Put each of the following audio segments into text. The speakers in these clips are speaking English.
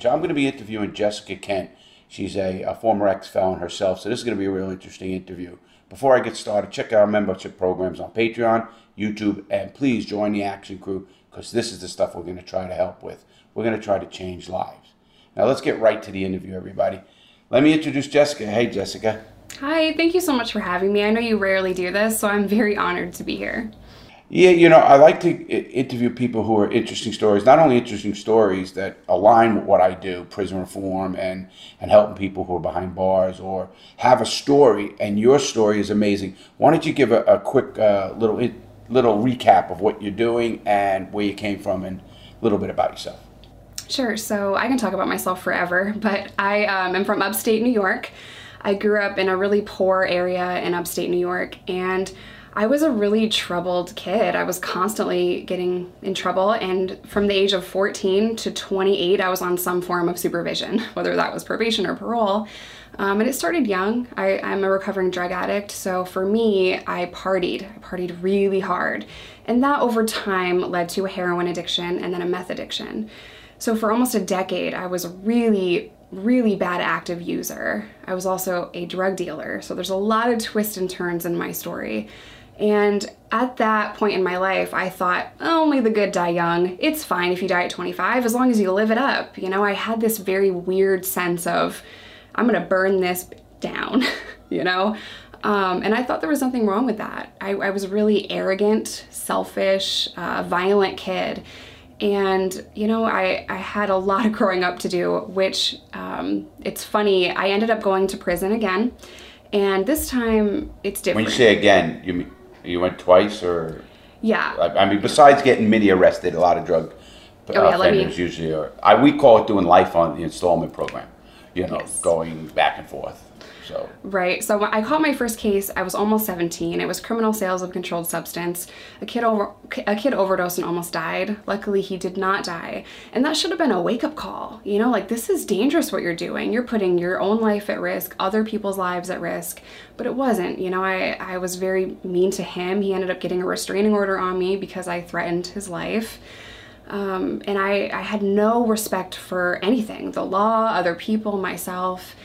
stage. I'm going to be interviewing Jessica Kent. She's a former ex-felon herself, so this is going to be a real interesting interview. Before I get started, check out our membership programs on Patreon, YouTube, and please join the Action Crew, because this is the stuff we're going to try to help with. We're going to try to change lives. Now, let's get right to the interview, everybody. Let me introduce Jessica. Hey, Jessica. Hi, thank you so much for having me. I know you rarely do this, so I'm very honored to be here. Yeah, you know, I like to interview people who are interesting stories, not only interesting stories that align with what I do, prison reform and helping people who are behind bars or have a story, and your story is amazing. Why don't you give a quick little recap of what you're doing and where you came from and a little bit about yourself? Sure. So I can talk about myself forever, but I am from upstate New York. I grew up in a really poor area in upstate New York, and I was a really troubled kid. I was constantly getting in trouble, and from the age of 14 to 28, I was on some form of supervision, whether that was probation or parole, and it started young. I'm a recovering drug addict, so for me, I partied really hard, and that over time led to a heroin addiction and then a meth addiction. So for almost a decade, I was a really bad active user. I was also a drug dealer, so there's a lot of twists and turns in my story. And at that point in my life, I thought, only the good die young. It's fine if you die at 25, as long as you live it up. You know, I had this very weird sense of, I'm gonna burn this down, you know? And I thought there was nothing wrong with that. I was a really arrogant, selfish, violent kid. And, you know, I had a lot of growing up to do, which it's funny, I ended up going to prison again. And this time it's different. When you say again, you went twice or? Yeah. I mean, besides getting mini arrested, a lot of drug offenders usually are, we call it doing life on the installment program, you know, yes. Going back and forth. So. Right. So when I caught my first case, I was almost 17. It was criminal sales of controlled substance. A kid overdosed and almost died. Luckily, he did not die. And that should have been a wake-up call. You know, like, this is dangerous what you're doing. You're putting your own life at risk, other people's lives at risk. But it wasn't. You know, I was very mean to him. He ended up getting a restraining order on me because I threatened his life. And I had no respect for anything. The law, other people, myself.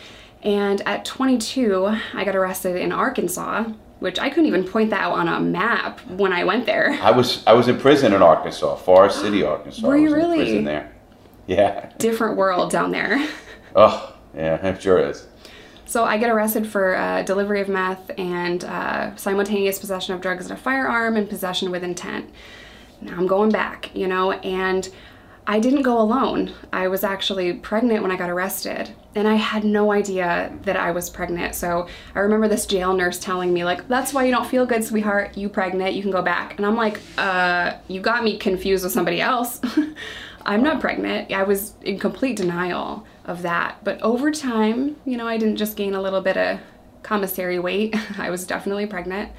And at 22, I got arrested in Arkansas, which I couldn't even point that out on a map when I went there. I was in prison in Arkansas, Forrest City, Arkansas. Were you really? I was in prison there. Yeah. Different world down there. Oh, yeah, it sure is. So I get arrested for delivery of meth and simultaneous possession of drugs and a firearm and possession with intent. Now I'm going back, you know, and I didn't go alone. I was actually pregnant when I got arrested, and I had no idea that I was pregnant. So I remember this jail nurse telling me, like, that's why you don't feel good, sweetheart. You pregnant, you can go back. And I'm like, you got me confused with somebody else. I'm not pregnant. I was in complete denial of that. But over time, you know, I didn't just gain a little bit of commissary weight. I was definitely pregnant.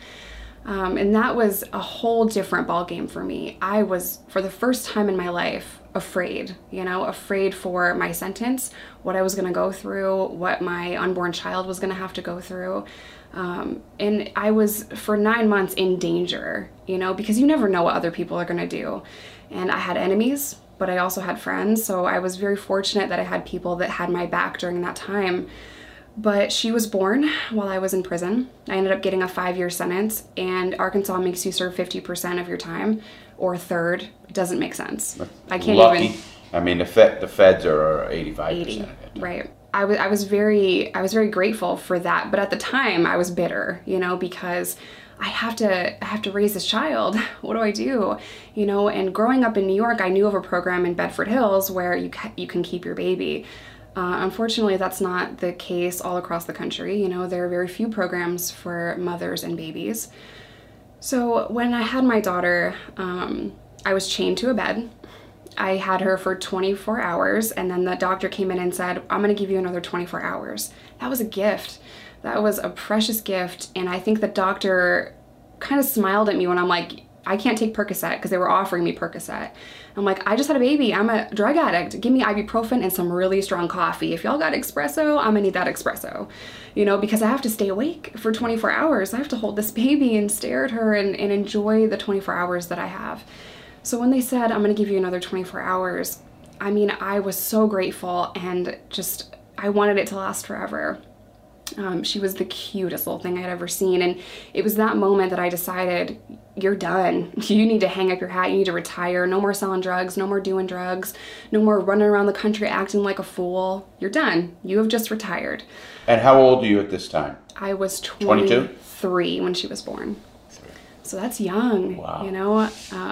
And that was a whole different ballgame for me. I was, for the first time in my life, afraid for my sentence, what I was going to go through, what my unborn child was going to have to go through. And I was, for 9 months, in danger, you know, because you never know what other people are going to do. And I had enemies, but I also had friends. So I was very fortunate that I had people that had my back during that time. But she was born while I was in prison. I ended up getting a 5-year sentence, and Arkansas makes you serve 50% of your time, or a third. It doesn't make sense. I can't Lucky. Even. I mean, the feds are 85%. Right. I was very grateful for that, but at the time I was bitter, you know, because I have to raise this child. What do I do? You know, and growing up in New York, I knew of a program in Bedford Hills where you can keep your baby. Unfortunately, that's not the case all across the country. You know, there are very few programs for mothers and babies. So when I had my daughter, I was chained to a bed. I had her for 24 hours, and then the doctor came in and said, I'm going to give you another 24 hours. That was a gift. That was a precious gift. And I think the doctor kind of smiled at me when I'm like, I can't take Percocet, because they were offering me Percocet. I'm like, I just had a baby. I'm a drug addict. Give me ibuprofen and some really strong coffee. If y'all got espresso, I'm gonna need that espresso, you know, because I have to stay awake for 24 hours. I have to hold this baby and stare at her and enjoy the 24 hours that I have. So when they said, I'm gonna give you another 24 hours, I mean, I was so grateful, and just, I wanted it to last forever. She was the cutest little thing I'd ever seen, and it was that moment that I decided, you're done. You need to hang up your hat, you need to retire. No more selling drugs, no more doing drugs, no more running around the country acting like a fool. You're done. You have just retired. And how old are you at this time? I was 23 when she was born. So that's young. Wow. You know?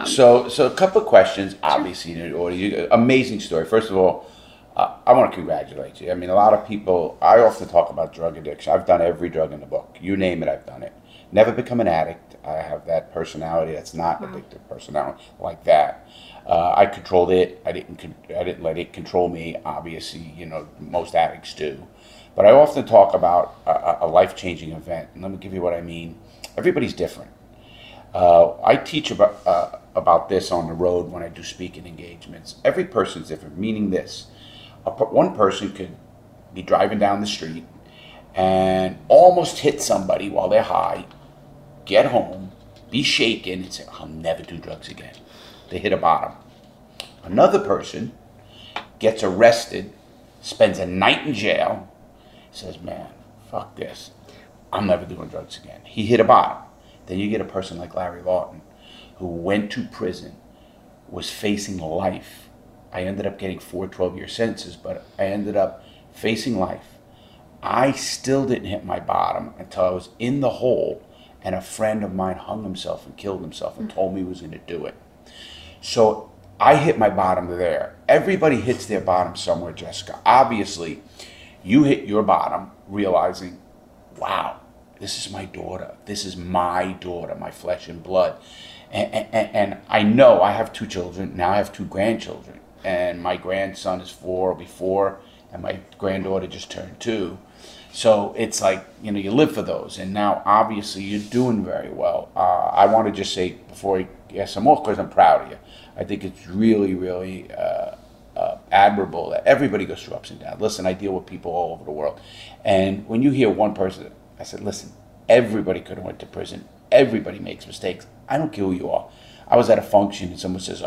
So a couple of questions. Sure. Obviously, amazing story. First of all, I want to congratulate you. I mean, a lot of people, I often talk about drug addiction. I've done every drug in the book. You name it, I've done it. Never become an addict. I have that personality that's not addictive personality like that. I controlled it. I didn't let it control me. Obviously, most addicts do. But I often talk about a life-changing event. And let me give you what I mean. Everybody's different. I teach about this on the road when I do speaking engagements. Every person's different, meaning this. One person could be driving down the street and almost hit somebody while they're high, get home, be shaken, and say, I'll never do drugs again. They hit a bottom. Another person gets arrested, spends a night in jail, says, man, fuck this. I'm never doing drugs again. He hit a bottom. Then you get a person like Larry Lawton, who went to prison, was facing life. I ended up getting 4 12-year sentences, but I ended up facing life. I still didn't hit my bottom until I was in the hole, and a friend of mine hung himself and killed himself and told me he was going to do it. So I hit my bottom there. Everybody hits their bottom somewhere, Jessica. Obviously, you hit your bottom realizing, wow, this is my daughter. This is my daughter, my flesh and blood. And I know I have 2 children. Now I have 2 grandchildren. And my grandson is 4 or before, and my granddaughter just turned 2. So it's like, you live for those. And now, obviously, you're doing very well. I want to just say, before I ask some more, because I'm proud of you. I think it's really, really admirable that everybody goes through ups and downs. Listen, I deal with people all over the world. And when you hear one person, I said, listen, everybody could have went to prison. Everybody makes mistakes. I don't care who you are. I was at a function and someone says,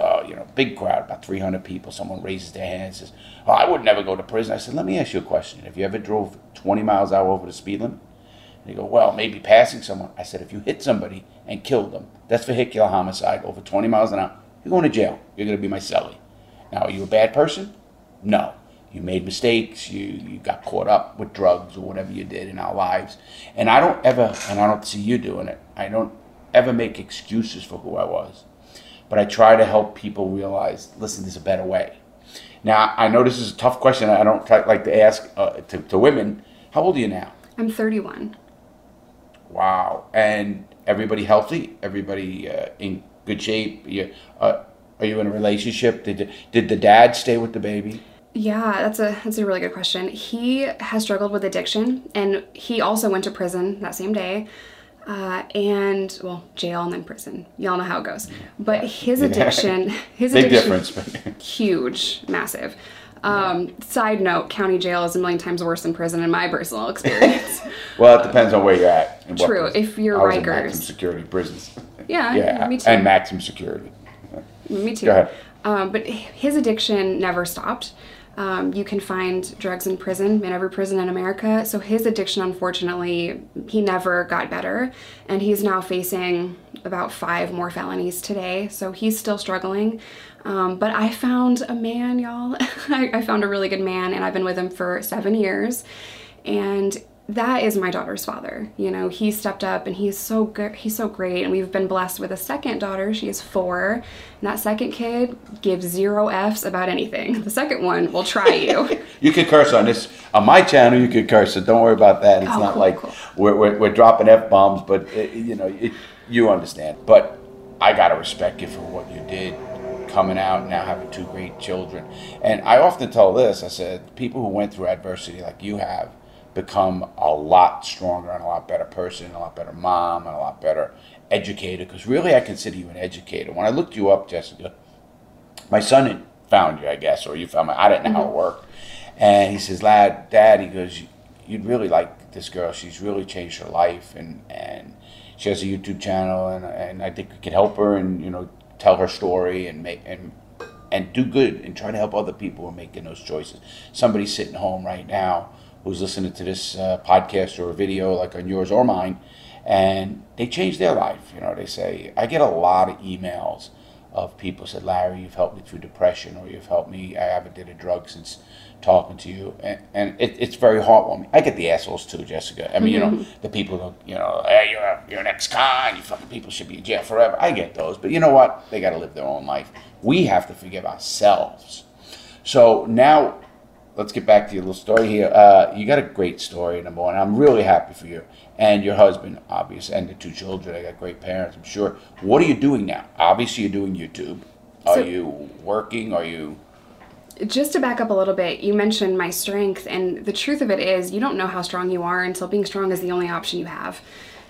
big crowd, about 300 people. Someone raises their hand and says, oh, I would never go to prison. I said, let me ask you a question. Have you ever drove 20 miles an hour over the speed limit? And they go, well, maybe passing someone. I said, if you hit somebody and killed them, that's vehicular homicide over 20 miles an hour. You're going to jail. You're going to be my cellie. Now, are you a bad person? No. You made mistakes. You got caught up with drugs or whatever you did in our lives. And I don't ever, and I don't see you doing it, I don't ever make excuses for who I was. But I try to help people realize, listen, there's a better way. Now, I know this is a tough question. I don't like to ask to women. How old are you now? I'm 31. Wow. And everybody healthy? Everybody in good shape? Are you in a relationship? Did the dad stay with the baby? Yeah, that's a really good question. He has struggled with addiction, and he also went to prison that same day. And well, jail and then prison. Y'all know how it goes. But his addiction, big difference, huge, massive. Side note: county jail is a million times worse than prison in my personal experience. Well, it depends on where you're at. True. If you're Rikers, maximum security prisons. Yeah, me too. And maximum security. Me too. Go ahead. But his addiction never stopped. You can find drugs in prison, in every prison in America. So his addiction, unfortunately, he never got better. And he's now facing about 5 more felonies today. So he's still struggling. But I found a man, y'all. I found a really good man, and I've been with him for 7 years. And that is my daughter's father. He stepped up, and he's so good. He's so great. And we've been blessed with a second daughter. She is 4. And that second kid gives 0 F's about anything. The second one will try you. You could curse on this. On my channel, you could curse. So don't worry about that. It's cool. We're dropping F-bombs, but you understand. But I got to respect you for what you did, coming out and now having 2 great children. And I often tell this. I said, people who went through adversity like you have, become a lot stronger and a lot better person, and a lot better mom, and a lot better educator, because really I consider you an educator. When I looked you up, Jessica, my son had found you, I guess, or you found me. I didn't know how it worked. And he says, lad, Dad, he goes, you'd really like this girl. She's really changed her life, and she has a YouTube channel, and I think we could help her and tell her story and and do good and try to help other people who are making those choices. Somebody sitting home right now who's listening to this podcast or a video like on yours or mine, and they change their life. You know, they say, I get a lot of emails of people said, Larry, you've helped me through depression, or you've helped me, I haven't did a drug since talking to you. And it's very heartwarming. I get the assholes too, Jessica. I mean, you know, the people who, you know, hey, you're an ex-con, you fucking people should be in jail forever. I get those. But you know what? They got to live their own life. We have to forgive ourselves. So now, let's get back to your little story here. You got a great story, number one. I'm really happy for you and your husband, obviously, and the two children. I got great parents, I'm sure. What are you doing now? Obviously, you're doing YouTube. Are you working? Are you... Just to back up a little bit, you mentioned my strength, and the truth of it is you don't know how strong you are until being strong is the only option you have.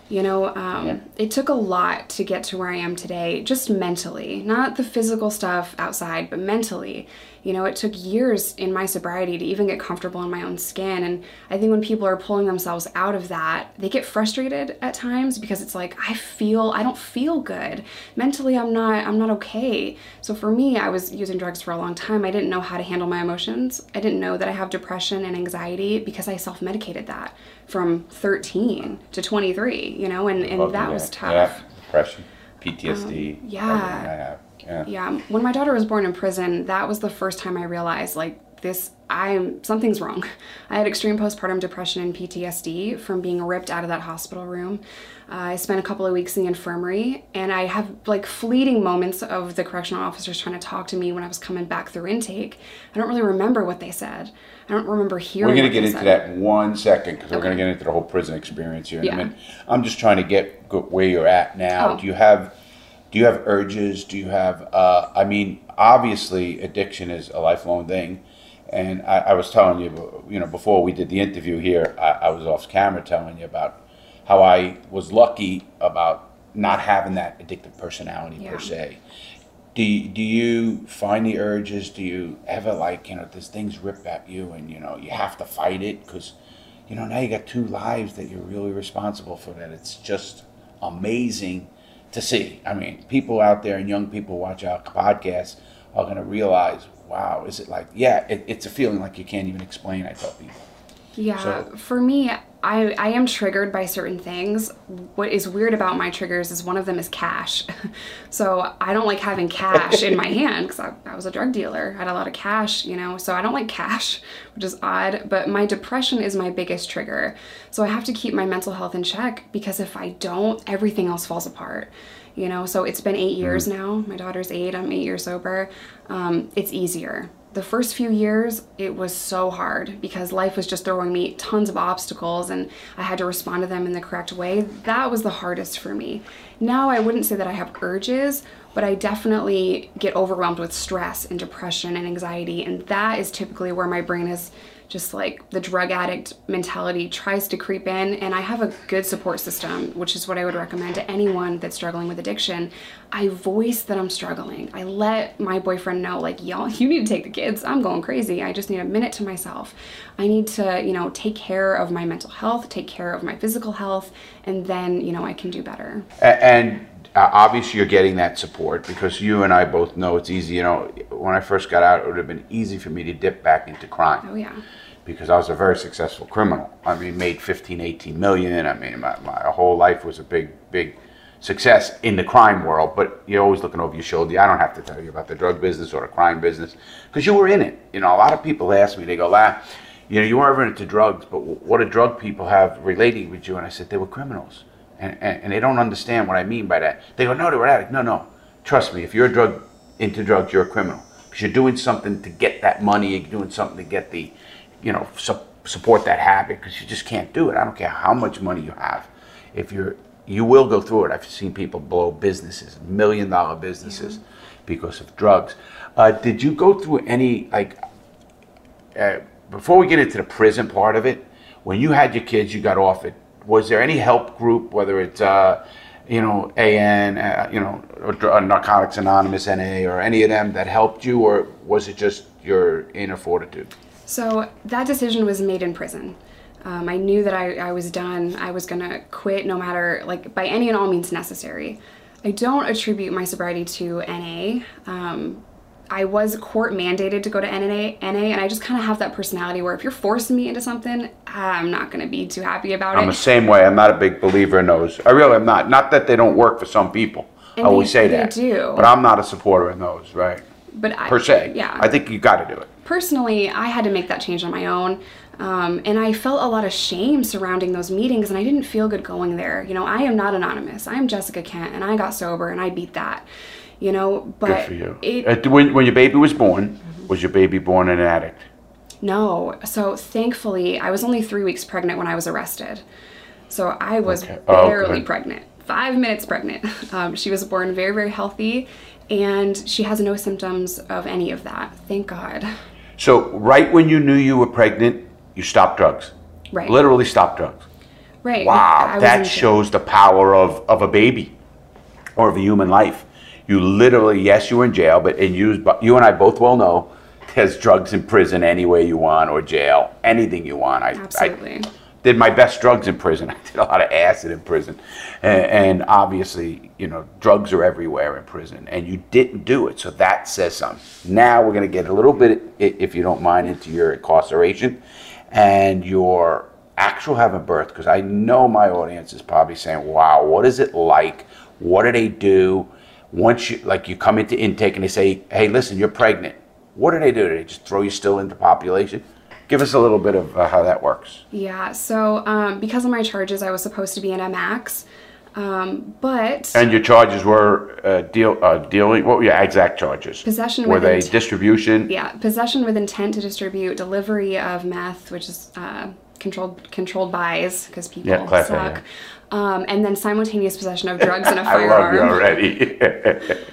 You know, It took a lot to get to where I am today, just mentally, not the physical stuff outside, but mentally. You know, it took years in my sobriety to even get comfortable in my own skin. And I think when people are pulling themselves out of that, they get frustrated at times because it's like, I don't feel good. Mentally, I'm not okay. So for me, I was using drugs for a long time. I didn't know how to handle my emotions. I didn't know that I have depression and anxiety because I self-medicated that from 13 to 23. You know, and that was tough. Yeah, depression, PTSD. When my daughter was born in prison, that was the first time I realized, like, something's wrong. I had extreme postpartum depression and PTSD from being ripped out of that hospital room. I spent a couple of weeks in the infirmary, and I have, like, fleeting moments of the correctional officers trying to talk to me when I was coming back through intake. I don't really remember what they said. I don't remember hearing. We're going to get into that in 1 second because we're going to get into the whole prison experience here in a minute. I'm just trying to get where you're at now. Oh. Do you have urges? Do you have? I mean, obviously, addiction is a lifelong thing, and I was telling you, you know, before we did the interview here, I was off camera telling you about how I was lucky about not having that addictive personality per se. Do you find the urges? Do you ever, like, you know, these things rip at you and, you know, you have to fight it because, you know, now you got two lives that you're really responsible for that. It's just amazing to see. I mean, people out there and young people who watch our podcast are going to realize, wow, is it like, it's a feeling like you can't even explain, I tell people. Yeah, so, for me, I am triggered by certain things. What is weird about my triggers is one of them is cash. So I don't like having cash in my hand because I was a drug dealer. I had a lot of cash, you know, so I don't like cash, which is odd. But my depression is my biggest trigger. So I have to keep my mental health in check because if I don't, everything else falls apart. You know, so it's been 8 years now. My daughter's 8. I'm 8 years sober. It's easier. The first few years, it was so hard because life was just throwing me tons of obstacles and I had to respond to them in the correct way. That was the hardest for me. Now, I wouldn't say that I have urges, but I definitely get overwhelmed with stress and depression and anxiety. And that is typically where my brain is just like the drug addict mentality tries to creep in. And I have a good support system, which is what I would recommend to anyone that's struggling with addiction. I voice that I'm struggling. I let my boyfriend know, like, y'all, you need to take the kids. I'm going crazy. I just need a minute to myself. I need to, you know, take care of my mental health, take care of my physical health, and then, you know, I can do better. And obviously, you're getting that support because you and I both know it's easy. You know, when I first got out, it would have been easy for me to dip back into crime. Oh, yeah. Because I was a very successful criminal. I mean, made 15, 18 million. I mean, my whole life was a big, big success in the crime world. But you're always looking over your shoulder. I don't have to tell you about the drug business or the crime business because you were in it. You know, a lot of people ask me, they go, you know, you weren't ever into drugs, but what do drug people have relating with you? And I said, they were criminals. And they don't understand what I mean by that. They go, no, they were addicts. No. Trust me, if you're into drugs, you're a criminal. Because you're doing something to get that money. You're doing something to get the, you know, support that habit. Because you just can't do it. I don't care how much money you have. If you will go through it. I've seen people blow businesses, million-dollar businesses, because of drugs. Did you go through any, like, before we get into the prison part of it, when you had your kids, you got off it. Was there any help group, whether it's, you know, AN, you know, or Narcotics Anonymous, NA, or any of them that helped you, or was it just your inner fortitude? So that decision was made in prison. I knew that I was done. I was going to quit no matter, like, by any and all means necessary. I don't attribute my sobriety to NA. I was court mandated to go to NA, and I just kind of have that personality where if you're forcing me into something, I'm not going to be too happy about it. I'm the same way. I'm not a big believer in those. I really am not. Not that they don't work for some people. And I always say that. They do. But I'm not a supporter in those, right? But per se. Yeah. I think you got to do it. Personally, I had to make that change on my own. And I felt a lot of shame surrounding those meetings, and I didn't feel good going there. You know, I am not anonymous. I am Jessica Kent, and I got sober, and I beat that. You know, but good for you. When your baby was born, was your baby born an addict? No. So thankfully, I was only 3 weeks pregnant when I was arrested. So I was barely pregnant, 5 minutes pregnant. She was born very, very healthy, and she has no symptoms of any of that. Thank God. So right when you knew you were pregnant, you stopped drugs. Right. Literally stopped drugs. Right. Wow. That shows the power of a baby or of a human life. You literally, yes, you were in jail, but you and I both well know there's drugs in prison anywhere you want, or jail, anything you want. Absolutely. I did my best drugs in prison. I did a lot of acid in prison. And obviously, you know, drugs are everywhere in prison, and you didn't do it. So that says something. Now we're going to get a little bit, if you don't mind, into your incarceration and your actual having birth, because I know my audience is probably saying, wow, what is it like? What do they do? Once you, like, you come into intake and they say, hey, listen, you're pregnant. What do? They just throw you still into population? Give us a little bit of how that works. Yeah, so because of my charges, I was supposed to be in a max, but... And your charges were dealing, what were your exact charges? Possession with intent. Were they distribution? Yeah, possession with intent to distribute, delivery of meth, which is controlled buys, because people suck. Yeah. And then simultaneous possession of drugs and a firearm. I love you already.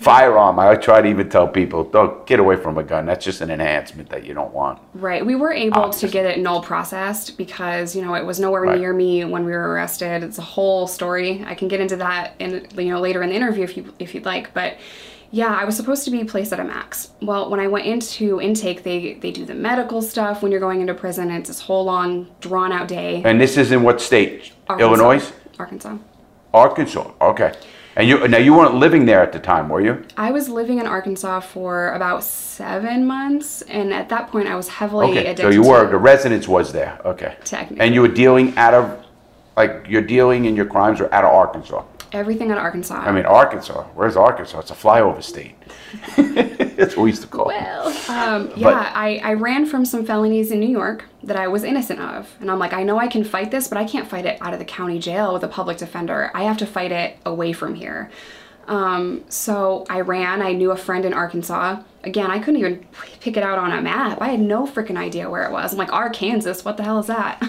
Firearm, I try to even tell people, don't get away from a gun. That's just an enhancement that you don't want. Right. We were able to get it null processed because, you know, it was nowhere near me when we were arrested. It's a whole story. I can get into that in, you know, later in the interview if you'd like. But yeah, I was supposed to be placed at a max. Well, when I went into intake, they do the medical stuff when you're going into prison. It's this whole long, drawn-out day. And this is in what state? Arkansas. Illinois? Arkansas. Okay. And you weren't living there at the time, were you? I was living in Arkansas for about 7 months, and at that point I was heavily addicted. So you were, the residence was there. Okay. Technically. And you were dealing out of, like, your dealing and your crimes were out of Arkansas. Everything out of Arkansas. I mean, Arkansas. Where's Arkansas? It's a flyover state. That's what we used to call it. Well, I ran from some felonies in New York that I was innocent of. And I'm like, I know I can fight this, but I can't fight it out of the county jail with a public defender. I have to fight it away from here. So I ran. I knew a friend in Arkansas. Again, I couldn't even pick it out on a map. I had no freaking idea where it was. I'm like, Arkansas, what the hell is that?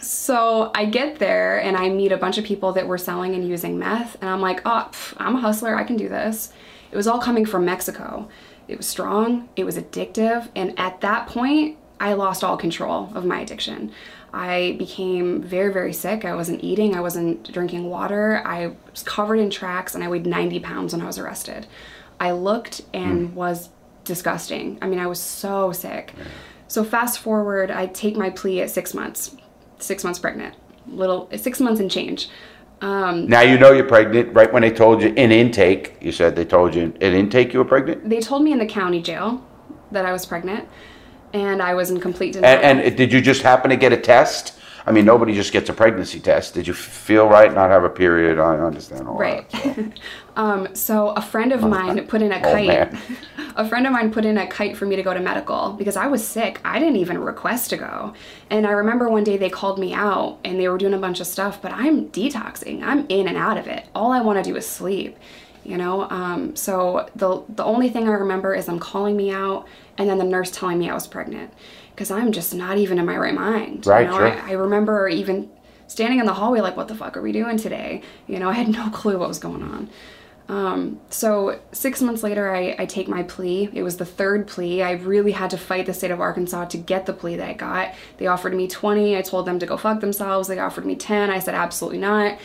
So I get there and I meet a bunch of people that were selling and using meth, and I'm like, I'm a hustler. I can do this. It was all coming from Mexico. It was strong. It was addictive. And at that point, I lost all control of my addiction. I became very, very sick. I wasn't eating. I wasn't drinking water. I was covered in tracks, and I weighed 90 pounds when I was arrested. I looked and was disgusting. I mean, I was so sick. Yeah. So fast forward, I take my plea at 6 months. 6 months pregnant. 6 months and change. Now you know you're pregnant. Right when they told you in intake, you said they told you in intake you were pregnant? They told me in the county jail that I was pregnant, and I was in complete denial. And did you just happen to get a test? I mean, nobody just gets a pregnancy test. Did you feel right? Not have a period? I understand all that. Right. So a friend of mine put in a kite. A friend of mine put in a kite for me to go to medical because I was sick. I didn't even request to go. And I remember one day they called me out and they were doing a bunch of stuff, but I'm detoxing. I'm in and out of it. All I want to do is sleep, you know? So the only thing I remember is them calling me out and then the nurse telling me I was pregnant. Because I'm just not even in my right mind. Right, you know? Sure. I remember even standing in the hallway like, what the fuck are we doing today? You know, I had no clue what was going on. So 6 months later, I take my plea. It was the third plea. I really had to fight the state of Arkansas to get the plea that I got. They offered me 20. I told them to go fuck themselves. They offered me 10. I said, absolutely not.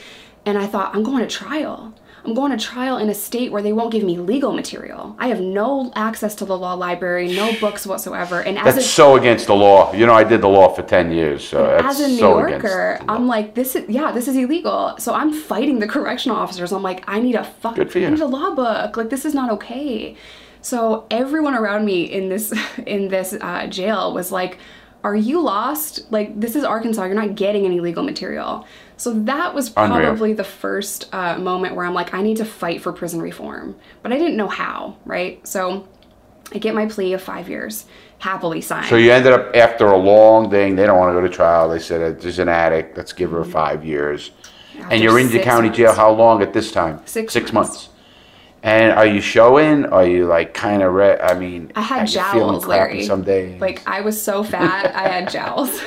And I thought, I'm going to trial. I'm going to trial in a state where they won't give me legal material. I have no access to the law library, no books whatsoever. And as that's so against the law. You know, I did the law for 10 years. So that's as a New Yorker, I'm like, this is illegal. So I'm fighting the correctional officers. I'm like, I need a law book. Like, this is not okay. So everyone around me in this jail was like, are you lost? Like, this is Arkansas. You're not getting any legal material. So that was probably the first moment where I'm like, I need to fight for prison reform. But I didn't know how, right? So I get my plea of 5 years, happily signed. So you ended up, after a long thing, they don't want to go to trial. They said, she's an addict. Let's give her 5 years. After and you're in the county jail how long at this time? Six months. And are you showing? Are you like kind of red? I mean, I had jowls, Larry. Some days. Like, I was so fat, I had jowls.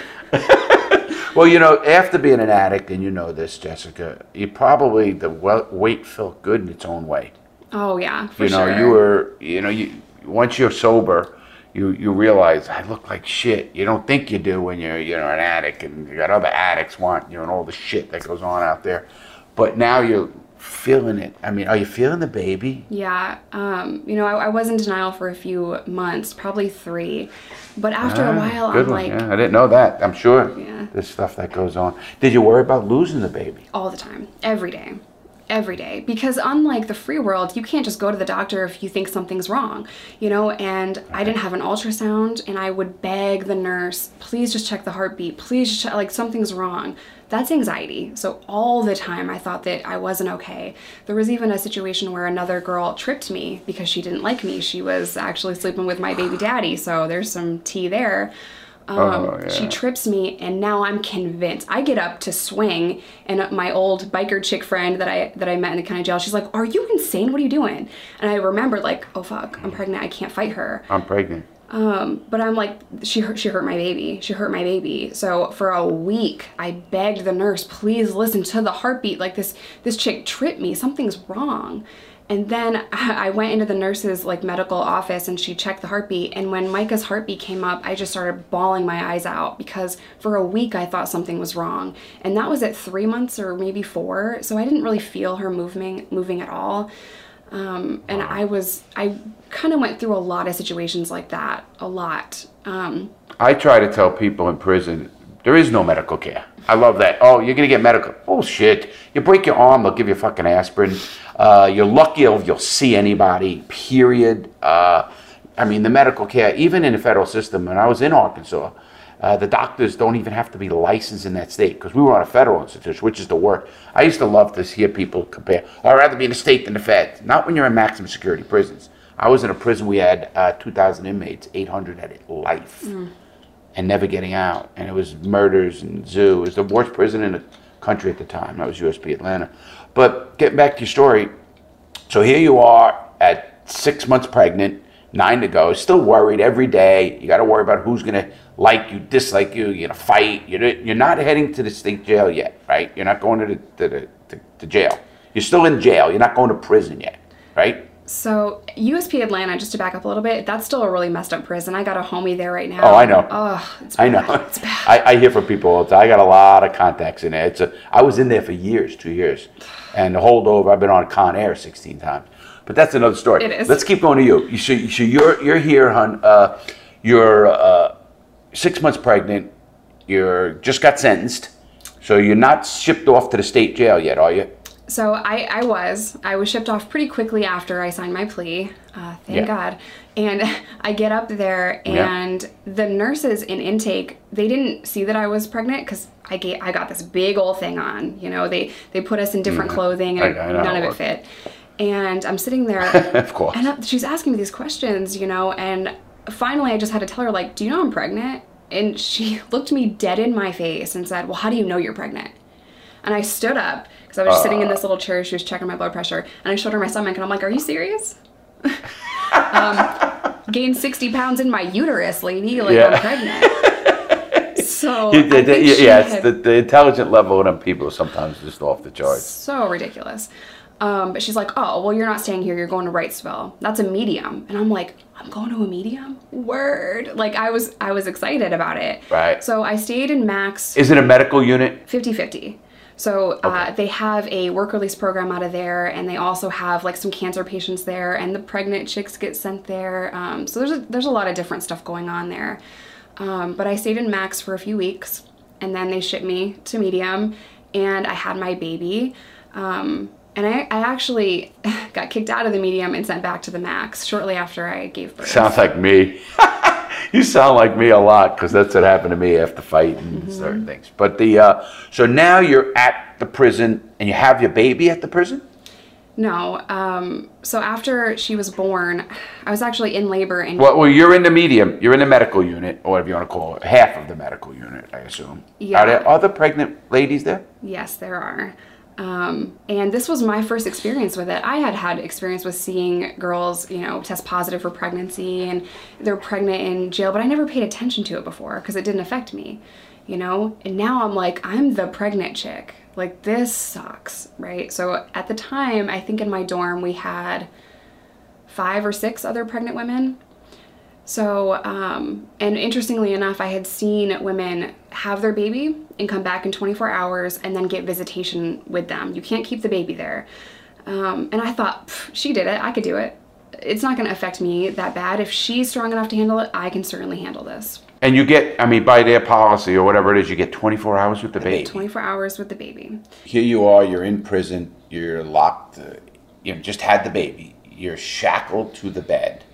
Well, you know, after being an addict, and you know this, Jessica, the weight felt good in its own way. Oh yeah, for sure. Once you're sober, you realize I look like shit. You don't think you do when you're an addict, and you got other addicts wanting you and all the shit that goes on out there. But now you're feeling it. I mean, are you feeling the baby? Yeah. I was in denial for a few months, probably 3. But after a while, I'm like... Yeah. I didn't know that, I'm sure. Yeah. There's stuff that goes on. Did you worry about losing the baby? All the time. Every day. Because unlike the free world, you can't just go to the doctor if you think something's wrong, you know? And I didn't have an ultrasound, and I would beg the nurse, please just check the heartbeat. Please just check, like, something's wrong. That's anxiety. So all the time I thought that I wasn't okay. There was even a situation where another girl tripped me because she didn't like me. She was actually sleeping with my baby daddy, so there's some tea there. She trips me, and now I'm convinced. I get up to swing, and my old biker chick friend that I met in the county jail, she's like, are you insane? What are you doing? And I remembered, like, oh fuck, I'm pregnant. I can't fight her. I'm pregnant. But I'm like, she hurt my baby. So for a week, I begged the nurse, please listen to the heartbeat. Like, this chick tripped me. Something's wrong. And then I went into the nurse's, like, medical office, and she checked the heartbeat. And when Micah's heartbeat came up, I just started bawling my eyes out because for a week I thought something was wrong. And that was at 3 months or maybe 4. So I didn't really feel her moving at all. And I kind of went through a lot of situations like that, a lot. I try to tell people in prison, there is no medical care. I love that. Oh, you're going to get medical. Oh, shit. You break your arm, they'll give you fucking aspirin. You're lucky if you'll see anybody, period. I mean, the medical care, even in the federal system, when I was in Arkansas, the doctors don't even have to be licensed in that state because we were on a federal institution, which is the worst. I used to love to hear people compare, I'd rather be in the state than the feds. Not when you're in maximum security prisons. I was in a prison, we had 2,000 inmates, 800 had it life. Mm. And never getting out, and it was murders and zoo. It was the worst prison in the country at the time. That was USP Atlanta. But getting back to your story, so here you are at 6 months pregnant, 9 to go, still worried every day. You got to worry about who's gonna like you, dislike you. You're gonna fight. You're not heading to the state jail yet, right? You're not going to jail. You're still in jail. You're not going to prison yet, right? So USP Atlanta, just to back up a little bit, that's still a really messed up prison. I got a homie there right now. Oh, I know. Oh, it's bad. I know. It's bad. I hear from people all the time. I got a lot of contacts in there. I was in there for years, 2 years. And the holdover, I've been on Con Air 16 times. But that's another story. It is. Let's keep going to you. So you're here, hon. You're 6 months pregnant. You're just got sentenced. So you're not shipped off to the state jail yet, are you? So I was shipped off pretty quickly after I signed my plea, thank God. And I get up there, and the nurses in intake, they didn't see that I was pregnant because I got this big old thing on. You know, they put us in different clothing, and none of it fit. And I'm sitting there, of course. And she's asking me these questions, you know, and finally I just had to tell her, like, do you know I'm pregnant? And she looked me dead in my face and said, well, how do you know you're pregnant? And I stood up because I was just sitting in this little chair. She was checking my blood pressure, and I showed her my stomach, and I'm like, "Are you serious? Gained 60 pounds in my uterus, lady. Like, I'm pregnant." So the intelligent level of them people is sometimes just off the charts. So ridiculous. But she's like, "Oh, well, you're not staying here. You're going to Wrightsville. That's a medium." And I'm like, "I'm going to a medium? Word!" Like, I was excited about it. Right. So I stayed in Max. Is it a medical unit? 50-50. So they have a work release program out of there, and they also have like some cancer patients there, and the pregnant chicks get sent there. So there's a lot of different stuff going on there. But I stayed in Max for a few weeks, and then they shipped me to Medium, and I had my baby. And I actually got kicked out of the Medium and sent back to the Max shortly after I gave birth. Sounds like me. You sound like me a lot, because that's what happened to me after fighting and certain things. But the so now you're at the prison, and you have your baby at the prison? No. So after she was born, I was actually in labor. And well, you're in the Medium. You're in the medical unit, or whatever you want to call it. Half of the medical unit, I assume. Yeah. Are there other pregnant ladies there? Yes, there are. And this was my first experience with it. I had had experience with seeing girls, you know, test positive for pregnancy and they're pregnant in jail, but I never paid attention to it before because it didn't affect me, you know? And now I'm like, I'm the pregnant chick. Like, this sucks, right? So at the time, I think in my dorm, we had 5 or 6 other pregnant women. So, and interestingly enough, I had seen women have their baby and come back in 24 hours and then get visitation with them. You can't keep the baby there. And I thought, she did it. I could do it. It's not going to affect me that bad. If she's strong enough to handle it, I can certainly handle this. And you get, I mean, by their policy or whatever it is, you get 24 hours with the baby. 24 hours with the baby. Here you are, you're in prison, you're locked, you just had the baby, you're shackled to the bed.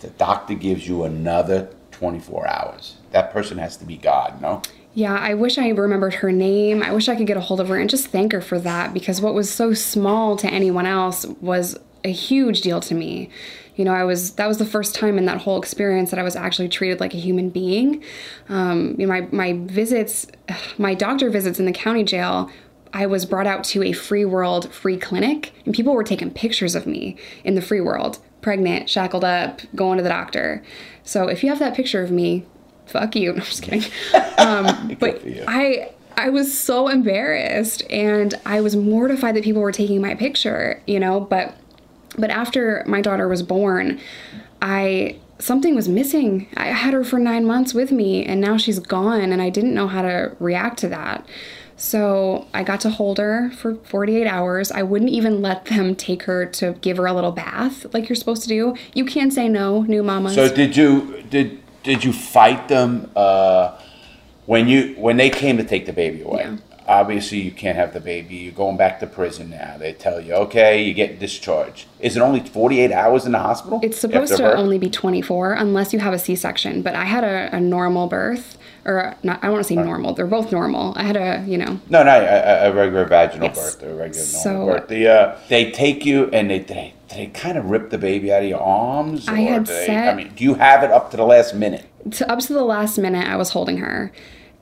The doctor gives you another 24 hours. That person has to be God, no? Yeah, I wish I remembered her name. I wish I could get a hold of her and just thank her for that, because what was so small to anyone else was a huge deal to me. You know, that was the first time in that whole experience that I was actually treated like a human being. You know, my visits, my doctor visits in the county jail, I was brought out to a free world, free clinic, and people were taking pictures of me in the free world, pregnant, shackled up, going to the doctor. So if you have that picture of me, fuck you. No, I'm just kidding. But I was so embarrassed, and I was mortified that people were taking my picture, you know, but after my daughter was born, something was missing. I had her for 9 months with me, and now she's gone, and I didn't know how to react to that. So I got to hold her for 48 hours. I wouldn't even let them take her to give her a little bath like you're supposed to do. You can't say no, new mamas. So did you fight them when they came to take the baby away? Yeah. Obviously, you can't have the baby. You're going back to prison now. They tell you, okay, you get discharged. Is it only 48 hours in the hospital? It's supposed to only be 24 unless you have a C-section. But I had a normal birth. Or not, I don't want to say normal. They're both normal. I had a, you know. No, a regular vaginal birth, or a regular normal birth. They take you and they kind of rip the baby out of your arms. Do you have it up to the last minute? Up to the last minute, I was holding her.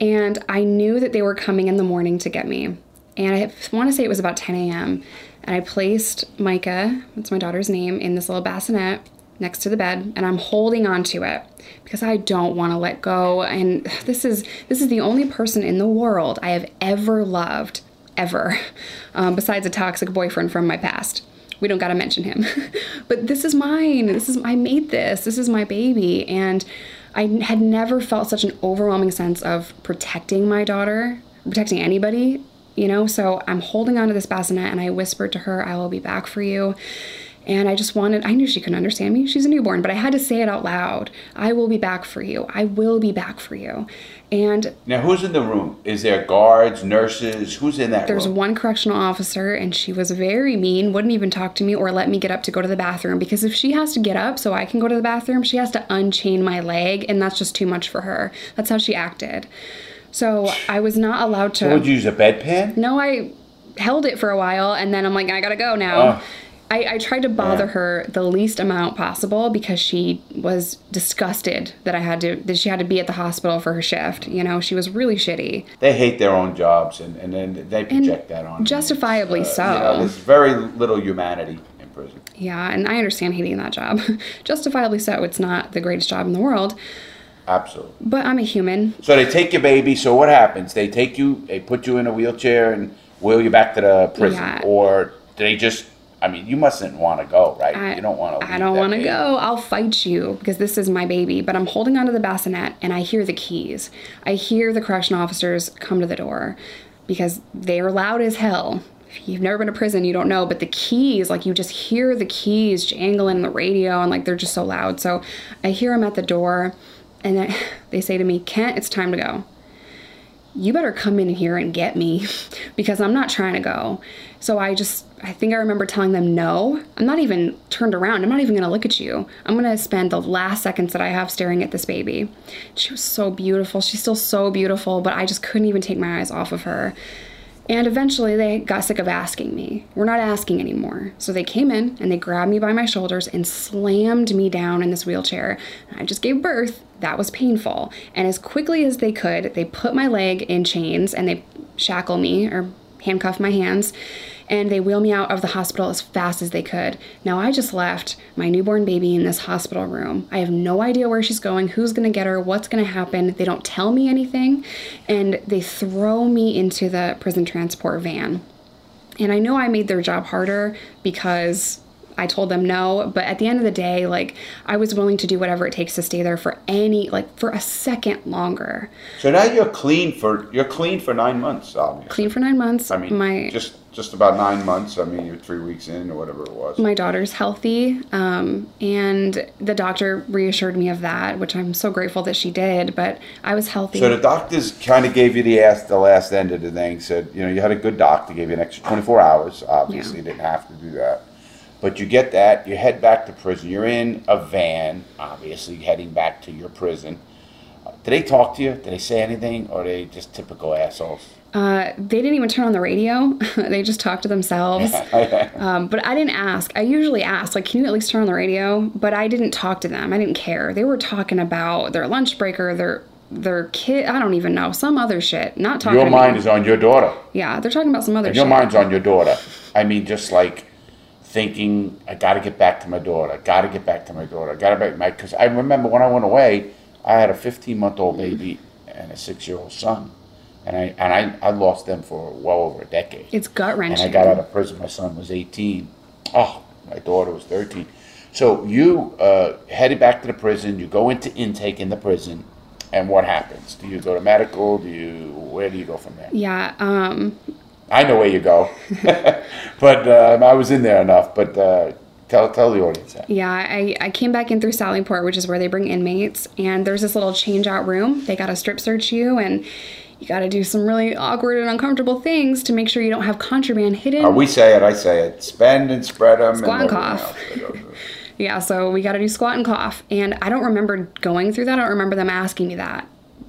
And I knew that they were coming in the morning to get me. And I want to say it was about 10 a.m. And I placed Micah, that's my daughter's name, in this little bassinet next to the bed, and I'm holding on to it because I don't want to let go. And this is the only person in the world I have ever loved, ever, besides a toxic boyfriend from my past. We don't got to mention him. But this is mine. I made this. This is my baby. And I had never felt such an overwhelming sense of protecting my daughter, protecting anybody, you know? So I'm holding on to this bassinet, and I whispered to her, I will be back for you. And I knew she couldn't understand me. She's a newborn, but I had to say it out loud. I will be back for you. I will be back for you. And now, who's in the room? Is there guards, nurses? Who's in that room? There's one correctional officer, and she was very mean, wouldn't even talk to me or let me get up to go to the bathroom, because if she has to get up so I can go to the bathroom, she has to unchain my leg, and that's just too much for her. That's how she acted. So I was not allowed to... So would you use a bedpan? No, I held it for a while, and then I'm like, I gotta go now. I tried to bother her the least amount possible, because she was disgusted that she had to be at the hospital for her shift. You know, she was really shitty. They hate their own jobs, and then they project that on justifiably them. So. You know, there's very little humanity in prison. Yeah, and I understand hating that job. Justifiably so. It's not the greatest job in the world. Absolutely. But I'm a human. So they take your baby. So what happens? They take you, they put you in a wheelchair and wheel you back to the prison, or they just... I mean, you mustn't want to go, right? You don't want to leave. I don't want to go. I'll fight you because this is my baby. But I'm holding onto the bassinet, and I hear the keys. I hear the correctional officers come to the door. because they're loud as hell. If you've never been to prison, you don't know, but the keys, like, you just hear the keys jangling in the radio, and like, they're just so loud. So I hear them at the door, and they say to me, "Kent, it's time to go. You better come in here and get me, because I'm not trying to go." So I think I remember telling them, "No, I'm not even turned around. I'm not even gonna look at you. I'm gonna spend the last seconds that I have staring at this baby." She was so beautiful. She's still so beautiful, but I just couldn't even take my eyes off of her. And eventually they got sick of asking me. "We're not asking anymore." So they came in and they grabbed me by my shoulders and slammed me down in this wheelchair. I just gave birth. That was painful. And as quickly as they could, they put my leg in chains and they shackle me or handcuff my hands, and they wheel me out of the hospital as fast as they could. Now, I just left my newborn baby in this hospital room. I have no idea where she's going, who's gonna get her, what's gonna happen. They don't tell me anything, and they throw me into the prison transport van. And I know I made their job harder because I told them no, but at the end of the day, like, I was willing to do whatever it takes to stay there for for a second longer. So now you're clean for 9 months, obviously. Clean for 9 months. I mean, just about 9 months. I mean, you're 3 weeks in or whatever it was. My daughter's healthy, and the doctor reassured me of that, which I'm so grateful that she did, but I was healthy. So the doctors kind of gave you the last end of the thing, said, you know, you had a good doctor, gave you an extra 24 hours. Obviously, you didn't have to do that. But you get that, you head back to prison. You're in a van, obviously, heading back to your prison. Did they talk to you? Did they say anything? Or are they just typical assholes? They didn't even turn on the radio. They just talked to themselves. But I didn't ask. I usually ask, like, can you at least turn on the radio? But I didn't talk to them. I didn't care. They were talking about their lunch break or their kid. I don't even know. Some other shit. Not talking about. Your mind is on your daughter. Yeah, they're talking about some other shit. Your mind's on your daughter. I mean, just like thinking, I got to get back to my daughter. Because I remember when I went away, I had a 15-month-old baby and a 6-year-old son. And I lost them for well over a decade. It's gut-wrenching. And I got out of prison. My son was 18. Oh, my daughter was 13. So you headed back to the prison. You go into intake in the prison. And what happens? Do you go to medical? Where do you go from there? Yeah, I know where you go, but I was in there enough. But tell the audience that. Yeah, I came back in through Sallyport, which is where they bring inmates. And there's this little change-out room. They got to strip search you, and you got to do some really awkward and uncomfortable things to make sure you don't have contraband hidden. I say it. Spend and spread them. Squat and cough. Yeah, so we got to do squat and cough. And I don't remember going through that. I don't remember them asking me that.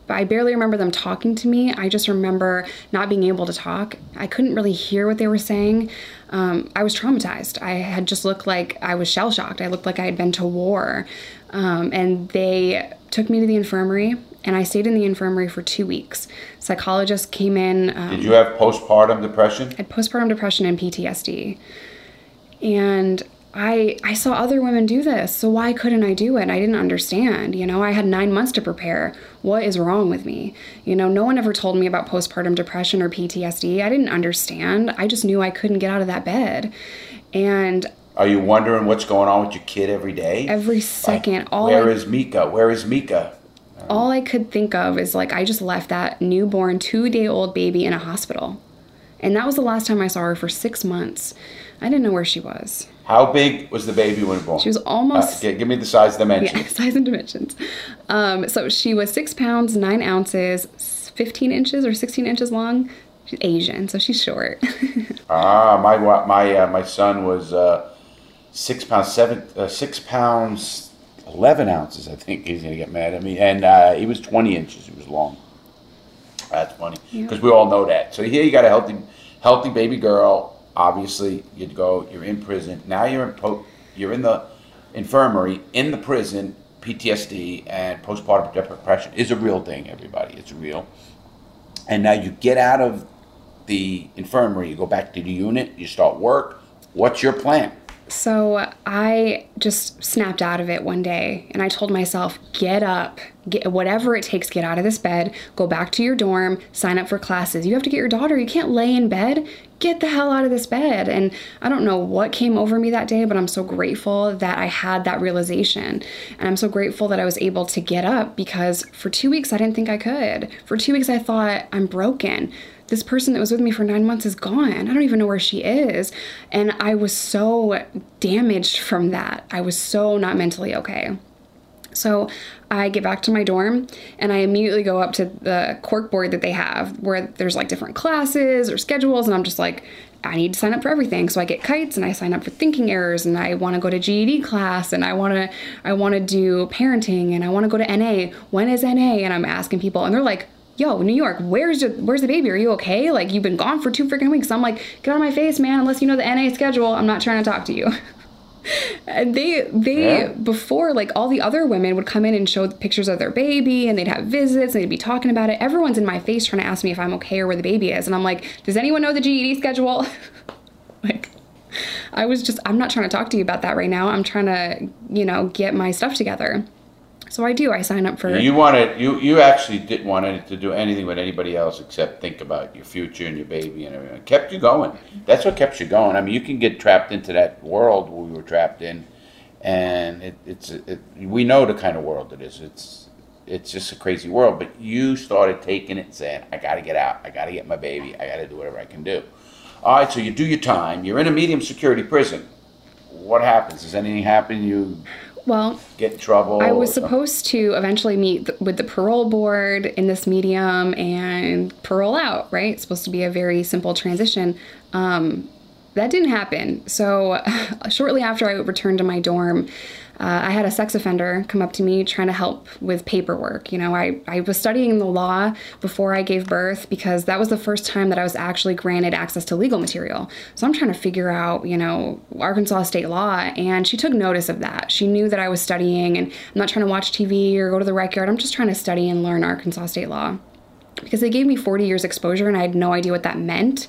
I barely remember them talking to me. I just remember not being able to talk. I couldn't really hear what they were saying. I was traumatized. I had just looked like I was shell-shocked. I looked like I had been to war. And they took me to the infirmary, and I stayed in the infirmary for 2 weeks. Psychologists came in. Did you have postpartum depression? I had postpartum depression and PTSD. And I saw other women do this, so why couldn't I do it? I didn't understand. You know, I had 9 months to prepare. What is wrong with me? You know, no one ever told me about postpartum depression or PTSD. I didn't understand. I just knew I couldn't get out of that bed. And are you wondering what's going on with your kid every day? Every second. Like, where is Micah? All I could think of is, like, I just left that newborn 2-day-old baby in a hospital. And that was the last time I saw her for 6 months. I didn't know where she was. How big was the baby when born? She was almost... give me the size dimensions. Yeah, size and dimensions. So she was 6 pounds, 9 ounces, 15 inches or 16 inches long. She's Asian, so she's short. My son was 6 pounds, 6 pounds, 11 ounces, I think. He's going to get mad at me. And he was 20 inches. He was long. That's funny, because we all know that. So here you got a healthy baby girl. Obviously, you're in prison. Now you're in the infirmary, in the prison. PTSD and postpartum depression is a real thing, everybody. It's real. And now you get out of the infirmary, you go back to the unit, you start work. What's your plan? So I just snapped out of it one day, and I told myself, get up, Get whatever it takes, get out of this bed, go back to your dorm, sign up for classes. You have to get your daughter. You can't lay in bed. Get the hell out of this bed. And I don't know what came over me that day, but I'm so grateful that I had that realization. And I'm so grateful that I was able to get up, because for 2 weeks, I didn't think I could. For 2 weeks, I thought, I'm broken. This person that was with me for 9 months is gone. I don't even know where she is. And I was so damaged from that. I was so not mentally okay. So I get back to my dorm and I immediately go up to the corkboard that they have where there's like different classes or schedules, and I'm just like, I need to sign up for everything. So I get kites and I sign up for thinking errors, and I want to go to GED class, and I want to do parenting, and I want to go to NA. When is NA? And I'm asking people, and they're like, yo, New York, where's the baby? Are you okay? Like, you've been gone for 2 freaking weeks. I'm like, get out of my face, man. Unless you know the NA schedule, I'm not trying to talk to you. And they before, like, all the other women would come in and show pictures of their baby, and they'd have visits, and they'd be talking about it. Everyone's in my face trying to ask me if I'm okay or where the baby is. And I'm like, does anyone know the GED schedule? Like, I'm not trying to talk to you about that right now. I'm trying to, get my stuff together. So I do. I sign up for... You actually didn't want to do anything with anybody else except think about your future and your baby and everything. It kept you going. That's what kept you going. I mean, you can get trapped into that world we were trapped in, and we know the kind of world it is. It's just a crazy world, but you started taking it and saying, I got to get out. I got to get my baby. I got to do whatever I can do. All right, so you do your time. You're in a medium security prison. What happens? Does anything happen? Well, get in trouble. I was supposed to eventually meet with the parole board in this medium and parole out, right? It's supposed to be a very simple transition. That didn't happen. So shortly after I returned to my dorm, I had a sex offender come up to me trying to help with paperwork. I was studying the law before I gave birth, because that was the first time that I was actually granted access to legal material. So I'm trying to figure out, Arkansas state law. And she took notice of that. She knew that I was studying, and I'm not trying to watch TV or go to the rec yard. I'm just trying to study and learn Arkansas state law, because they gave me 40 years exposure and I had no idea what that meant.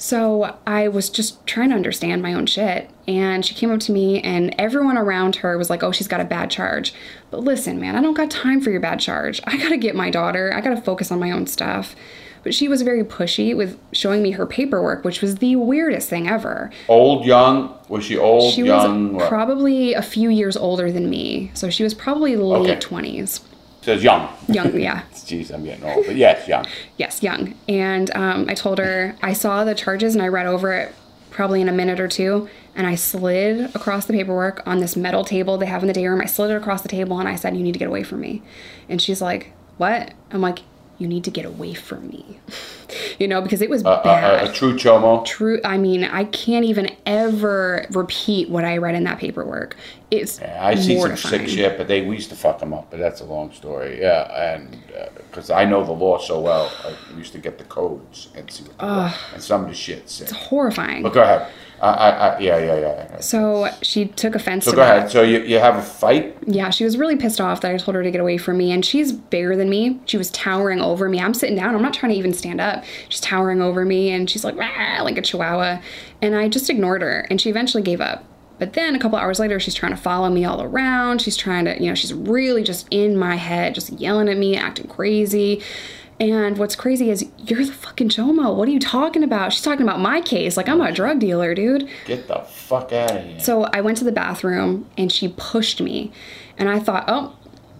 So I was just trying to understand my own shit. And she came up to me, and everyone around her was like, oh, she's got a bad charge. But listen, man, I don't got time for your bad charge. I got to get my daughter. I got to focus on my own stuff. But she was very pushy with showing me her paperwork, which was the weirdest thing ever. Old, young? Was she old, she young? She was probably a few years older than me. So she was probably late 20s. So it's young. Young, yeah. Jeez, I'm getting old. But yes, young. Yes, young. And I told her, I saw the charges and I read over it probably in a minute or two. And I slid across the paperwork on this metal table they have in the day room. I slid it across the table and I said, you need to get away from me. And she's like, what? I'm like, you need to get away from me. Because it was bad. A true chomo. True. I mean, I can't even ever repeat what I read in that paperwork. It's I see mortifying. Some sick shit, but we used to fuck them up, but that's a long story. Yeah, and because I know the law so well, I used to get the codes and see what and some of the shit's sick. It's horrifying. But go ahead. Yeah. So she took offense to that. So go ahead. So you have a fight? Yeah, she was really pissed off that I told her to get away from me. And she's bigger than me. She was towering over me. I'm sitting down. I'm not trying to even stand up. She's towering over me. And she's like, rah, like a chihuahua. And I just ignored her. And she eventually gave up. But then a couple hours later, she's trying to follow me all around. She's trying to, she's really just in my head, just yelling at me, acting crazy. And what's crazy is, you're the fucking chomo. What are you talking about? She's talking about my case. Like, I'm a drug dealer, dude. Get the fuck out of here. So I went to the bathroom, and she pushed me. And I thought,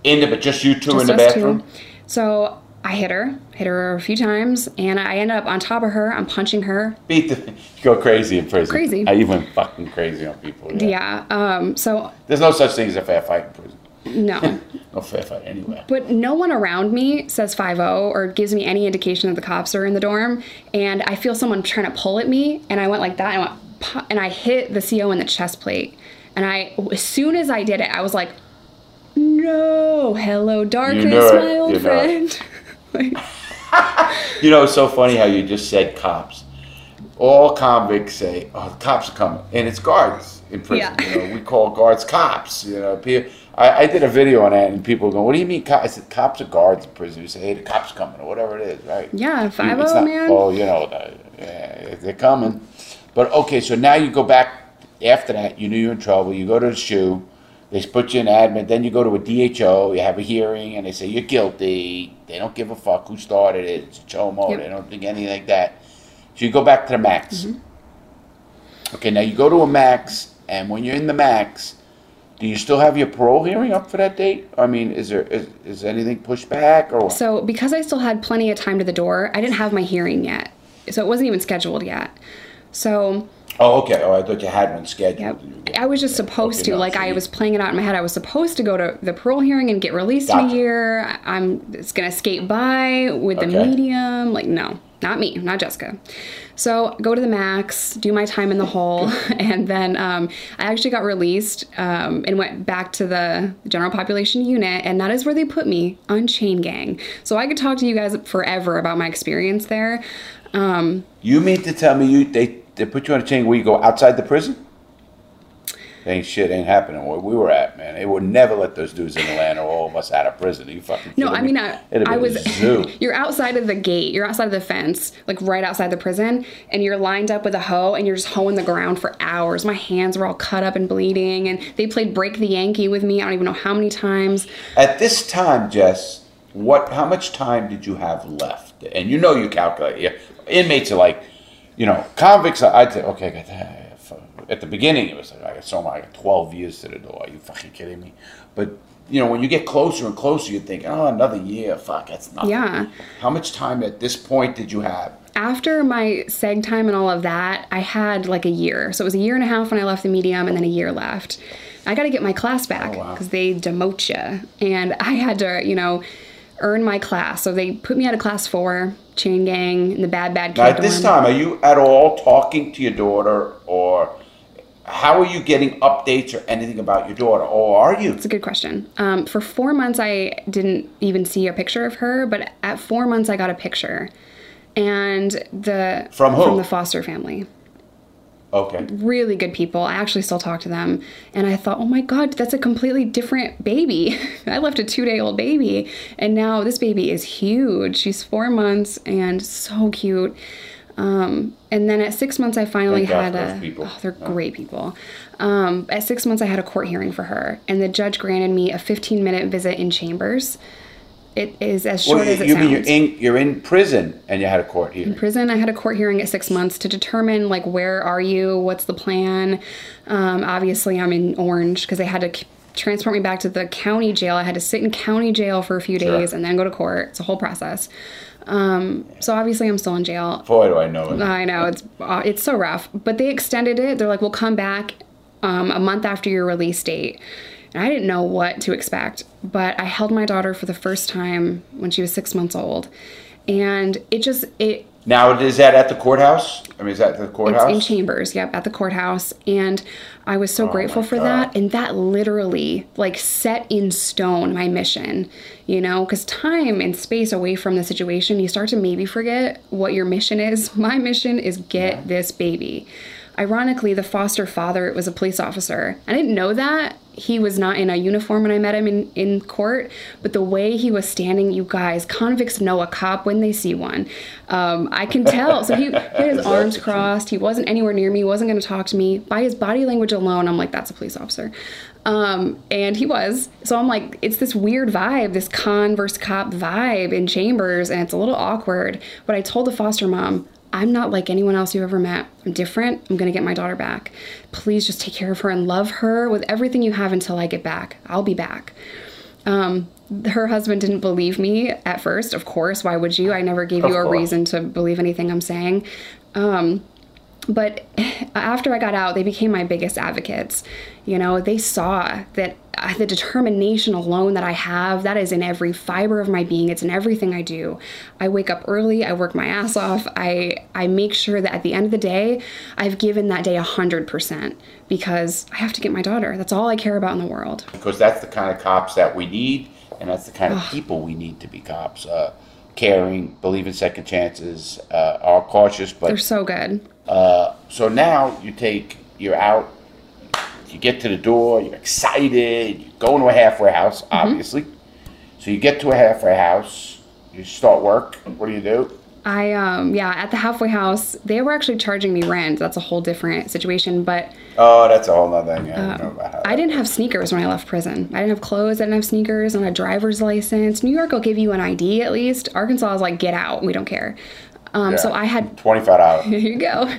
but just you two in the bathroom? Two. So I hit her a few times, and I ended up on top of her. I'm punching her. You go crazy in prison. Crazy. I even fucking crazy on people. Yeah. So there's no such thing as a fair fight in prison. No. No fair fight anywhere. But no one around me says 5-0 or gives me any indication that the cops are in the dorm. And I feel someone trying to pull at me. And I went like that. And I went, pop, and I hit the CO in the chest plate. And as soon as I did it, I was like, no, hello, darkness, my old friend. Like, it's so funny how you just said cops. All convicts say, oh, the cops are coming. And it's guards in prison. Yeah. We call guards cops. I did a video on that, and people were going, what do you mean cops? I said, cops are guards in prison. You say, hey, the cops coming, or whatever it is, right? Yeah, 5-0, man. Oh, they're coming. But, okay, so now you go back after that. You knew you were in trouble. You go to the shoe. They put you in admin, then you go to a DHO, you have a hearing, and they say you're guilty. They don't give a fuck who started it. It's a chomo. Yep. They don't think anything like that. So you go back to the max. Mm-hmm. Okay, now you go to a max, and when you're in the max, do you still have your parole hearing up for that date? I mean, is anything pushed back or what? So because I still had plenty of time to the door, I didn't have my hearing yet. So it wasn't even scheduled yet. So... Oh, okay. Oh, I thought you had one scheduled. Yep. I was just supposed to. Like, I was playing it out in my head. I was supposed to go to the parole hearing and get released in a year. It's going to skate by with the medium. Like, no. Not me. Not Jessica. So, go to the max, do my time in the hole, and then I actually got released and went back to the general population unit, and that is where they put me on chain gang. So, I could talk to you guys forever about my experience there. You mean to tell me they put you on a chain where you go outside the prison? Shit ain't happening where we were at, man. They would never let those dudes in Atlanta or all of us out of prison. Are you fucking kidding me? No, I mean, I was... You're outside of the gate. You're outside of the fence, like right outside the prison, and you're lined up with a hoe, and you're just hoeing the ground for hours. My hands were all cut up and bleeding, and they played Break the Yankee with me. I don't even know how many times. At this time, Jess, how much time did you have left? And you know you calculate. Yeah. Inmates are like... You know, convicts, I'd say, okay, at the beginning, it was like, I got so much, I got 12 years to the door. Are you fucking kidding me? But, you know, when you get closer and closer, you think, oh, another year, fuck, that's nothing. Yeah. How much time at this point did you have? After my seg time and all of that, I had like a year. So it was a year and a half when I left the medium, and then a year left. I got to get my class back because they demote you. And I had to, you know... earn my class. So they put me out of class 4, chain gang, and the bad kid. Now at this time, are you at all talking to your daughter, or how are you getting updates or anything about your daughter, or are you? It's a good question. For 4 months, I didn't even see a picture of her, but at 4 months, I got a picture. And the... From who? From the foster family. Okay. Really good people. I actually still talk to them. And I thought, oh my God, that's a completely different baby. I left a 2-day-old baby. And now this baby is huge. She's 4 months and so cute. And then at 6 months, I finally had a... Oh, they're great people. At 6 months, I had a court hearing for her. And the judge granted me a 15-minute visit in chambers. It is as short as it sounds. You mean you're in prison and you had a court hearing? In prison, I had a court hearing at 6 months to determine, like, where are you? What's the plan? Obviously, I'm in Orange because they had to transport me back to the county jail. I had to sit in county jail for a few days and then go to court. It's a whole process. So obviously, I'm still in jail. Boy, do I know it. I know. It's so rough. But they extended it. They're like, we'll come back a month after your release date. And I didn't know what to expect, but I held my daughter for the first time when she was 6 months old. And it... Now, is that at the courthouse? I mean, is that at the courthouse? It's in chambers, yep, at the courthouse. And I was so grateful for that. And that literally, like, set in stone my mission, you know? Because time and space away from the situation, you start to maybe forget what your mission is. My mission is get this baby. Ironically, the foster father was a police officer. I didn't know that. He was not in a uniform when I met him in court, but the way he was standing, you guys, convicts know a cop when they see one. I can tell. So he had his arms crossed. He wasn't anywhere near me. He wasn't going to talk to me. By his body language alone, I'm like, that's a police officer. And he was. So I'm like, it's this weird vibe, this con versus cop vibe in chambers, and it's a little awkward. But I told the foster mom, I'm not like anyone else you've ever met. I'm different. I'm going to get my daughter back. Please just take care of her and love her with everything you have until I get back. I'll be back. Her husband didn't believe me at first. Of course. Why would you? I never gave you a reason to believe anything I'm saying. But after I got out, they became my biggest advocates. You know, they saw that the determination alone that I have, that is in every fiber of my being. It's in everything I do. I wake up early. I work my ass off. I make sure that at the end of the day, I've given that day 100% because I have to get my daughter. That's all I care about in the world. Because that's the kind of cops that we need, and that's the kind of people we need to be cops. Caring, believe in second chances, are cautious. But they're so good. So now you're out. You get to the door, you're excited, you're going to a halfway house, obviously. Mm-hmm. So you get to a halfway house, you start work. What do you do? I at the halfway house, they were actually charging me rent. That's a whole different situation, but... Oh, that's a whole nother thing. I don't know about how that. I didn't have sneakers when I left prison. I didn't have clothes. I didn't have sneakers. I didn't have a driver's license. New York will give you an ID at least. Arkansas is like, get out. We don't care. So I had... $25. Here you go.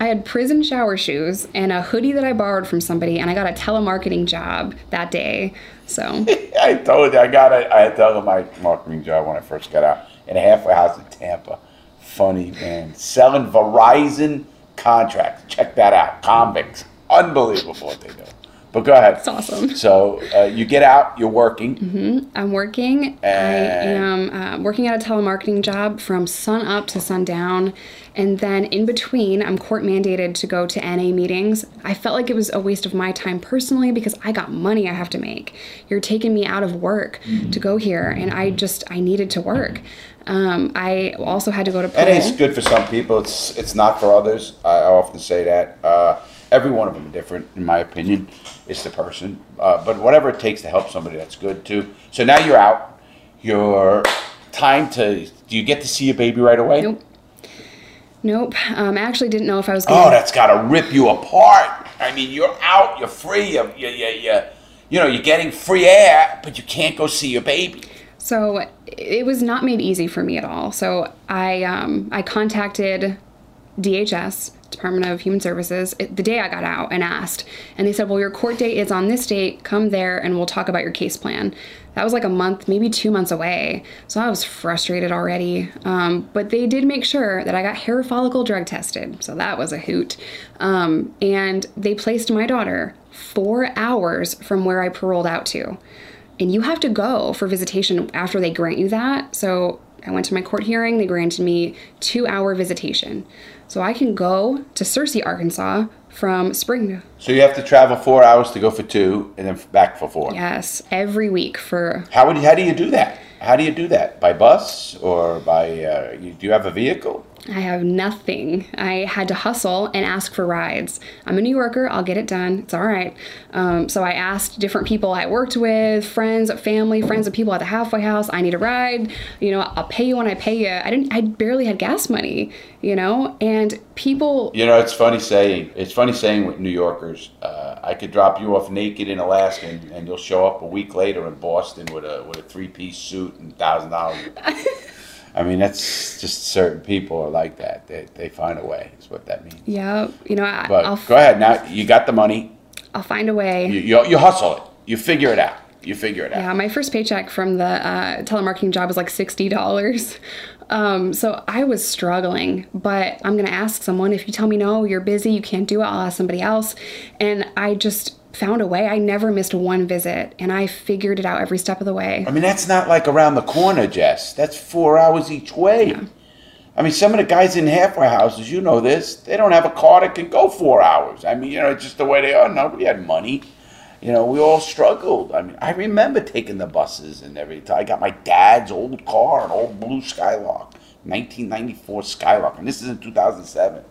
I had prison shower shoes and a hoodie that I borrowed from somebody, and I got a telemarketing job that day, so... I told you, I had a telemarketing job when I first got out in a halfway house in Tampa. Funny, man. Selling Verizon contracts. Check that out. Convicts. Unbelievable what they do. But go ahead. It's awesome. So you get out. You're working. Mm-hmm. I'm working. I am working at a telemarketing job from sun up to sundown. And then in between, I'm court mandated to go to NA meetings. I felt like it was a waste of my time personally because I got money I have to make. You're taking me out of work to go here. And I needed to work. I also had to go to parole. NA's good for some people. It's not for others. I often say that. Every one of them are different, in my opinion. It's the person. But whatever it takes to help somebody, that's good, too. So now you're out. Your time to... Do you get to see your baby right away? Nope. I actually didn't know if I was going to... Oh, that's got to rip you apart. I mean, you're out. You're free. You're getting free air, but you can't go see your baby. So it was not made easy for me at all. So I contacted DHS... Department of Human Services, the day I got out and asked. And they said, well, your court date is on this date. Come there and we'll talk about your case plan. That was like a month, maybe 2 months away. So I was frustrated already. But they did make sure that I got hair follicle drug tested. So that was a hoot. And they placed my daughter 4 hours from where I paroled out to. And you have to go for visitation after they grant you that. So I went to my court hearing. They granted me 2-hour visitation. So I can go to Searcy, Arkansas from Spring. So you have to travel 4 hours to go for 2 and then back for 4. Yes, every week for... How do you do that? How do you do that? By bus or by... do you have a vehicle? I have nothing. I had to hustle and ask for rides. I'm a New Yorker. I'll get it done. It's all right. So I asked different people I worked with, friends, family, friends of people at the halfway house. I need a ride. I'll pay you when I pay you. I barely had gas money, and people... It's funny saying with New Yorkers, I could drop you off naked in Alaska and you'll show up a week later in Boston with a 3-piece suit and $1,000. I mean, that's just certain people are like that. They find a way is what that means. Yeah. Go ahead. Now you got the money. I'll find a way. You hustle it. You figure it out. Yeah. My first paycheck from the telemarketing job was like $60. So I was struggling, but I'm going to ask someone. If you tell me, no, you're busy, you can't do it, I'll ask somebody else. And I just found a way. I never missed one visit, and I figured it out every step of the way. I mean, that's not like around the corner, Jess. That's 4 hours each way. Yeah. I mean, some of the guys in halfway houses, you know this, they don't have a car that can go 4 hours. I mean, it's just the way they are. Nobody had money. We all struggled. I mean, I remember taking the buses and everything. I got my dad's old car, an old blue Skylark, 1994 Skylark, and this is in 2007.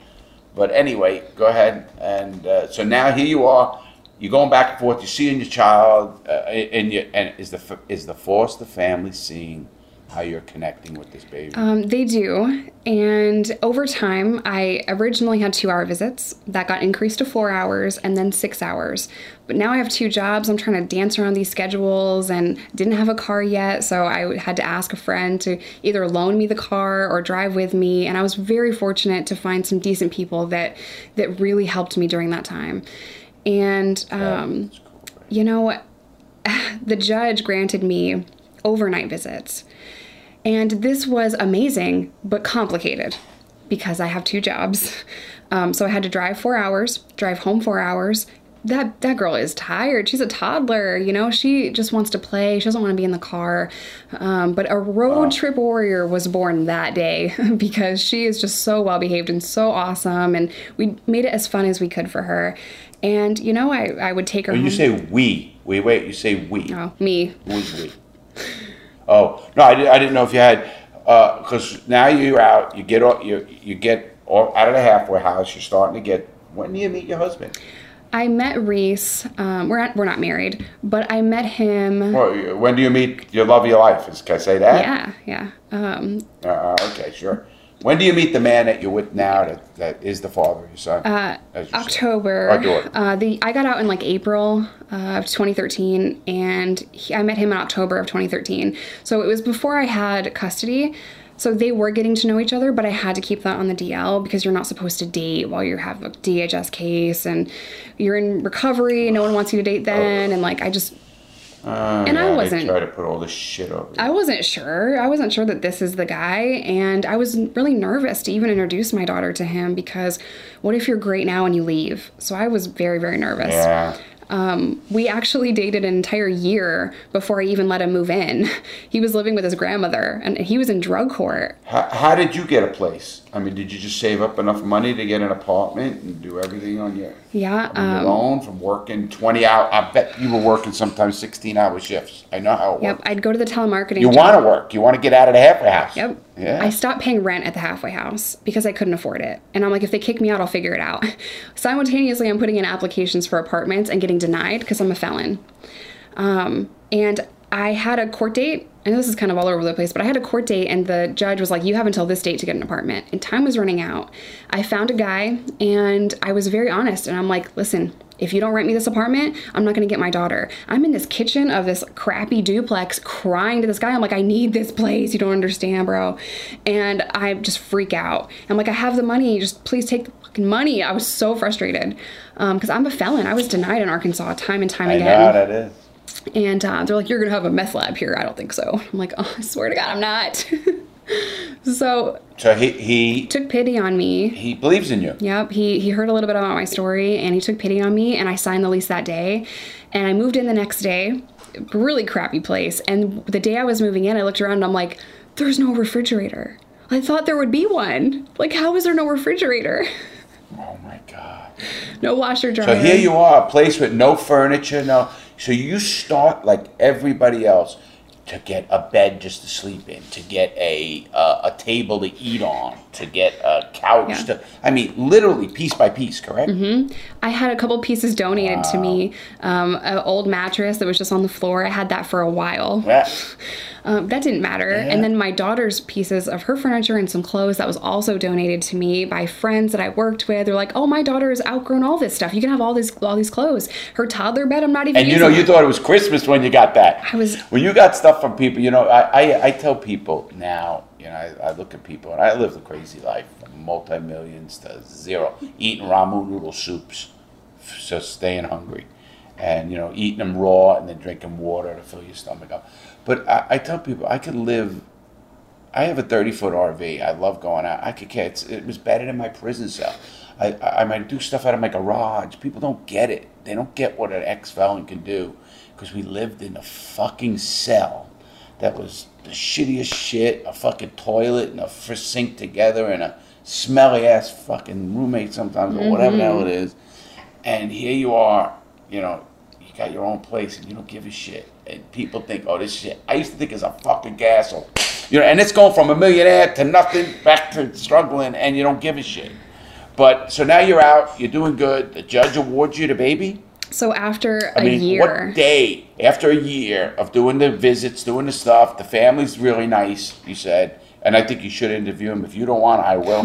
But anyway, go ahead. And so now here you are. You're going back and forth. You're seeing your child, is the foster family seeing how you're connecting with this baby? They do, and over time, I originally had 2-hour visits. That got increased to 4 hours and then 6 hours. But now I have 2 jobs. I'm trying to dance around these schedules and didn't have a car yet, so I had to ask a friend to either loan me the car or drive with me, and I was very fortunate to find some decent people that really helped me during that time. And, the judge granted me overnight visits. And this was amazing, but complicated because I have 2 jobs. So I had to drive 4 hours, drive home 4 hours. That girl is tired. She's a toddler, She just wants to play. She doesn't want to be in the car. But a road trip warrior was born that day because she is just so well-behaved and so awesome. And we made it as fun as we could for her. And, I would take her home. You say we. Wait, you say we. Oh, me. Who's we? Oh, no, I didn't know if you had, because now you're out, you get out of the halfway house, you're starting to get, when do you meet your husband? I met Reese, we're not married, but I met him. Well, when do you meet your love of your life? Can I say that? Yeah. Okay, sure. When do you meet the man that you're with now that is the father of your son? October. Or daughter. I got out in like April of 2013, and I met him in October of 2013. So it was before I had custody. So they were getting to know each other, but I had to keep that on the DL because you're not supposed to date while you have a DHS case and you're in recovery. No one wants you to date then. And like, I just... I wasn't trying to put all this shit over you. I wasn't sure that this is the guy, and I was really nervous to even introduce my daughter to him because what if you're great now and you leave? So I was very, very nervous. Yeah. We actually dated an entire year before I even let him move in. He was living with his grandmother, and he was in drug court. How did you get a place? I mean, did you just save up enough money to get an apartment and do everything on your own from working 20 hours? I bet you were working sometimes 16-hour shifts. I know how it works. Yep, I'd go to the telemarketing. You want to work. You want to get out of the halfway house. Yep. Yeah. I stopped paying rent at the halfway house because I couldn't afford it. And I'm like, if they kick me out, I'll figure it out. Simultaneously, I'm putting in applications for apartments and getting denied because I'm a felon. And I had a court date. I know this is kind of all over the place, but I had a court date, and the judge was like, you have until this date to get an apartment. And time was running out. I found a guy, and I was very honest. And I'm like, listen, if you don't rent me this apartment, I'm not going to get my daughter. I'm in this kitchen of this crappy duplex crying to this guy. I'm like, I need this place. You don't understand, bro. And I just freak out. I'm like, I have the money. Just please take the fucking money. I was so frustrated because I'm a felon. I was denied in Arkansas time and time again. I know that is. And they're like, you're going to have a meth lab here. I don't think so. I'm like, oh, I swear to God, I'm not. So he took pity on me. He believes in you. Yep. He heard a little bit about my story, and he took pity on me, and I signed the lease that day, and I moved in the next day. Really crappy place. And the day I was moving in, I looked around and I'm like, there's no refrigerator. I thought there would be one. Like, how is there no refrigerator? Oh my God. No washer dryer. So here you are, a place with no furniture, no... So you start, like everybody else, to get a bed just to sleep in, to get a table to eat on, to get a couch. Yeah. I mean, literally piece by piece, correct? Mm-hmm. I had a couple pieces donated to me. An old mattress that was just on the floor. I had that for a while. Yeah. That didn't matter. Yeah. And then my daughter's pieces of her furniture and some clothes that was also donated to me by friends that I worked with. They're like, oh, my daughter has outgrown all this stuff. You can have all these clothes. Her toddler bed, I'm not even using. And you know, you thought it was Christmas when you got that. When you got stuff from people, you know, I tell people now, you know, I look at people, and I live a crazy life, from multi-millions to zero, eating ramen noodle soups, so staying hungry. And, you know, eating them raw and then drinking water to fill your stomach up. But I tell people, I have a 30-foot RV. I love going out. I could care. It was better than my prison cell. I might do stuff out of my garage. People don't get it. They don't get what an ex-felon can do, because we lived in a fucking cell that was the shittiest shit, a fucking toilet and a sink together and a smelly-ass fucking roommate sometimes, or whatever the hell it is. And here you are, you know, you got your own place and you don't give a shit. And people think, oh, this shit. I used to think it's a fucking castle. You know, and it's going from a millionaire to nothing back to struggling, and you don't give a shit. But so now you're out, you're doing good. The judge awards you the baby. So after a year. What day? After a year of doing the visits, doing the stuff, the family's really nice, you said. And I think you should interview him. If you don't want, I will.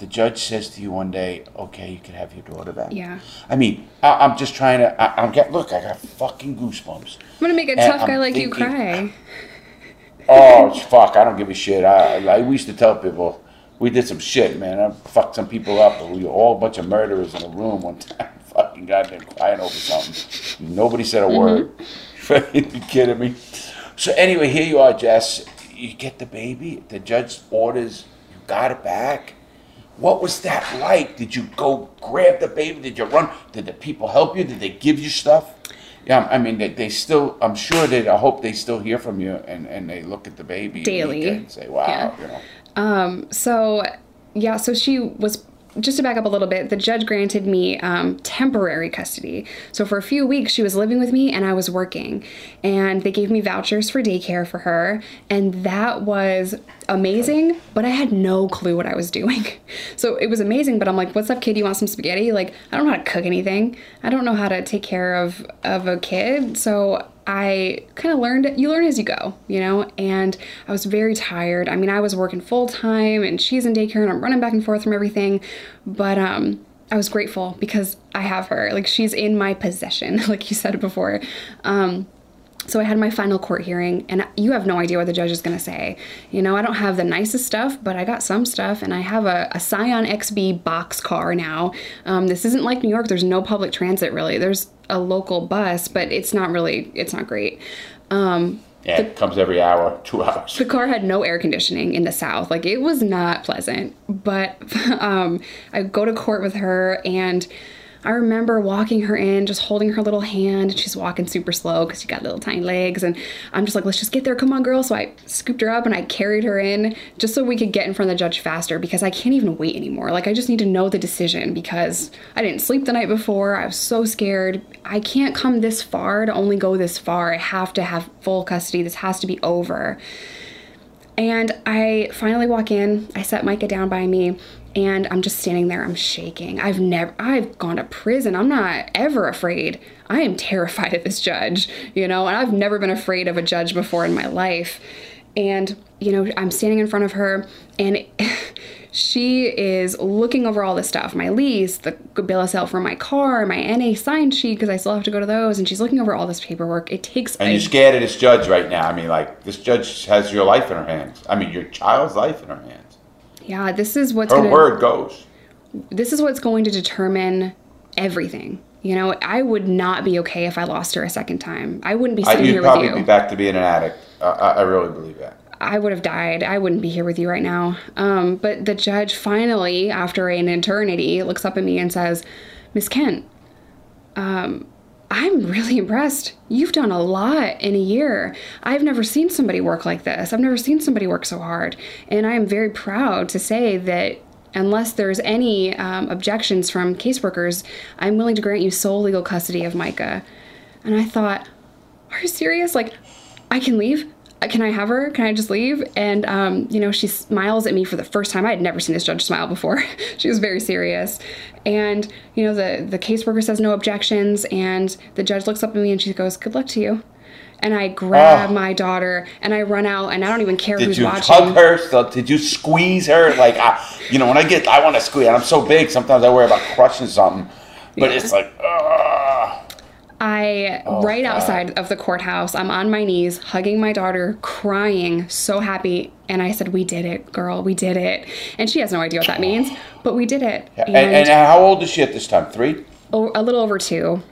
The judge says to you one day, okay, you can have your daughter back. Yeah. I mean, I'm just trying to, I got fucking goosebumps. I'm going to make a tough guy like you cry. Oh, fuck, I don't give a shit. I used to tell people, we did some shit, man. I fucked some people up. We were all a bunch of murderers in a room one time. Fucking goddamn crying over something. Nobody said a word. You kidding me? So anyway, here you are, Jess. You get the baby. The judge orders, you got it back. What was that like? Did you go grab the baby? Did you run? Did the people help you? Did they give you stuff? Yeah, I mean, they still, I'm sure that, I hope they still hear from you and they look at the baby daily and say, wow, yeah. You know. So she was, just to back up a little bit, the judge granted me temporary custody. So for a few weeks, she was living with me and I was working. And they gave me vouchers for daycare for her. And that was amazing, but I had no clue what I was doing. So it was amazing, but I'm like, what's up, kid? You want some spaghetti? Like, I don't know how to cook anything. I don't know how to take care of a kid. So I kind of learned, you learn as you go, you know, and I was very tired. I mean, I was working full time and she's in daycare and I'm running back and forth from everything, but I was grateful because I have her, like she's in my possession, like you said before. So I had my final court hearing and you have no idea what the judge is going to say. You know, I don't have the nicest stuff, but I got some stuff and I have a Scion XB box car now. This isn't like New York. There's no public transit really. There's a local bus, but it's not great. Yeah, it comes every hour, 2 hours. The car had no air conditioning in the South. Like it was not pleasant, but I go to court with her and I remember walking her in, just holding her little hand, and she's walking super slow because she got little tiny legs, and I'm just like, let's just get there, come on girl. So I scooped her up and I carried her in just so we could get in front of the judge faster because I can't even wait anymore. Like I just need to know the decision because I didn't sleep the night before. I was so scared. I can't come this far to only go this far. I have to have full custody. This has to be over. And I finally walk in, I set Micah down by me, and I'm just standing there, I'm shaking. I've gone to prison. I'm not ever afraid. I am terrified of this judge, you know, and I've never been afraid of a judge before in my life. And, you know, I'm standing in front of her and she is looking over all this stuff, my lease, the bill of sale for my car, my NA sign sheet, because I still have to go to those. And she's looking over all this paperwork. It takes. And you're scared of this judge right now. I mean, like, this judge has your life in her hands. I mean, your child's life in her hands. Yeah, this is what's her word goes. This is what's going to determine everything. You know, I would not be okay if I lost her a second time. I wouldn't be sitting here with you. You'd probably be back to being an addict. I really believe that. I would have died. I wouldn't be here with you right now. But the judge finally, after an eternity, looks up at me and says, Miss Kent, I'm really impressed. You've done a lot in a year. I've never seen somebody work like this. I've never seen somebody work so hard. And I am very proud to say that unless there's any objections from caseworkers, I'm willing to grant you sole legal custody of Micah. And I thought, are you serious? Like, I can leave? Can I have her? Can I just leave? And, you know, she smiles at me for the first time. I had never seen this judge smile before. She was very serious. And, you know, the caseworker says no objections. And the judge looks up at me and she goes, good luck to you. And I grab my daughter and I run out and I don't even care who's watching. Did you hug her? So did you squeeze her? Like, you know, when I want to squeeze. I'm so big. Sometimes I worry about crushing something. But yeah. It's like, right outside of the courthouse, I'm on my knees, hugging my daughter, crying, so happy. And I said, we did it, girl. We did it. And she has no idea what that means, but we did it. Yeah. And how old is she at this time? 3? Oh, a little over 2.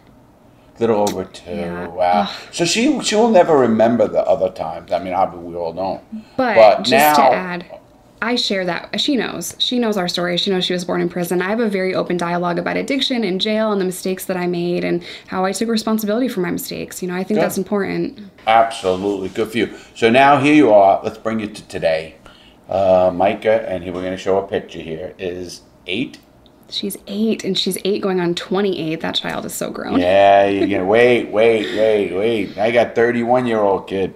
Little over 2. Yeah. Wow. Ugh. So she will never remember the other times. I mean, we all don't. But just now, to add, I share that. She knows our story. She knows she was born in prison. I have a very open dialogue about addiction and jail and the mistakes that I made and how I took responsibility for my mistakes. You know, I think that's important. Absolutely. Good for you. So now here you are. Let's bring you to today. Micah, and here we're going to show a picture here, is 8. She's 8 and she's 8 going on 28. That child is so grown. Yeah. You're going to wait. I got 31-year-old kid.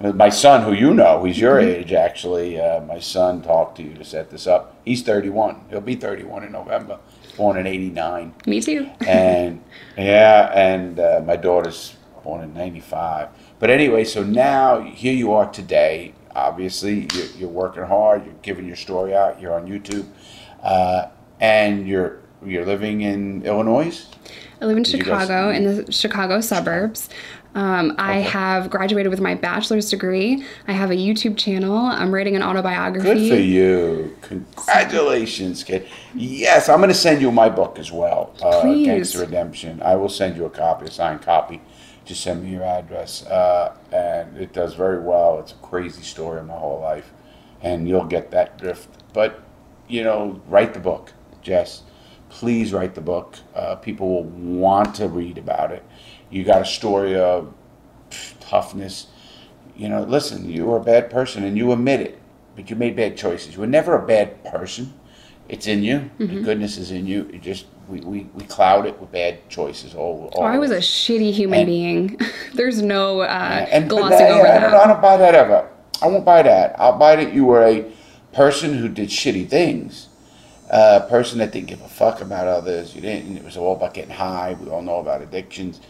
My son, who you know, he's your age, actually. My son talked to you to set this up. He's 31. He'll be 31 in November. Born in 89. Me too. And my daughter's born in 95. But anyway, so now here you are today. Obviously, you're working hard. You're giving your story out. You're on YouTube, and you're living in Illinois. I live in Chicago, in the Chicago suburbs. I have graduated with my bachelor's degree. I have a YouTube channel. I'm writing an autobiography. Good for you. Congratulations, kid. Yes, I'm going to send you my book as well. Please. Gangster Redemption. I will send you a copy, a signed copy. Just send me your address. And it does very well. It's a crazy story of my whole life. And you'll get that drift. But, you know, write the book, Jess. Please write the book. People will want to read about it. You got a story of toughness. You know, listen, you were a bad person and you admit it, but you made bad choices. You were never a bad person. It's in you. Mm-hmm. The goodness is in you. It just we cloud it with bad choices. I was a shitty human being. There's no glossing over that. I don't buy that ever. I won't buy that. I'll buy that you were a person who did shitty things. A person that didn't give a fuck about others. It was all about getting high. We all know about addictions.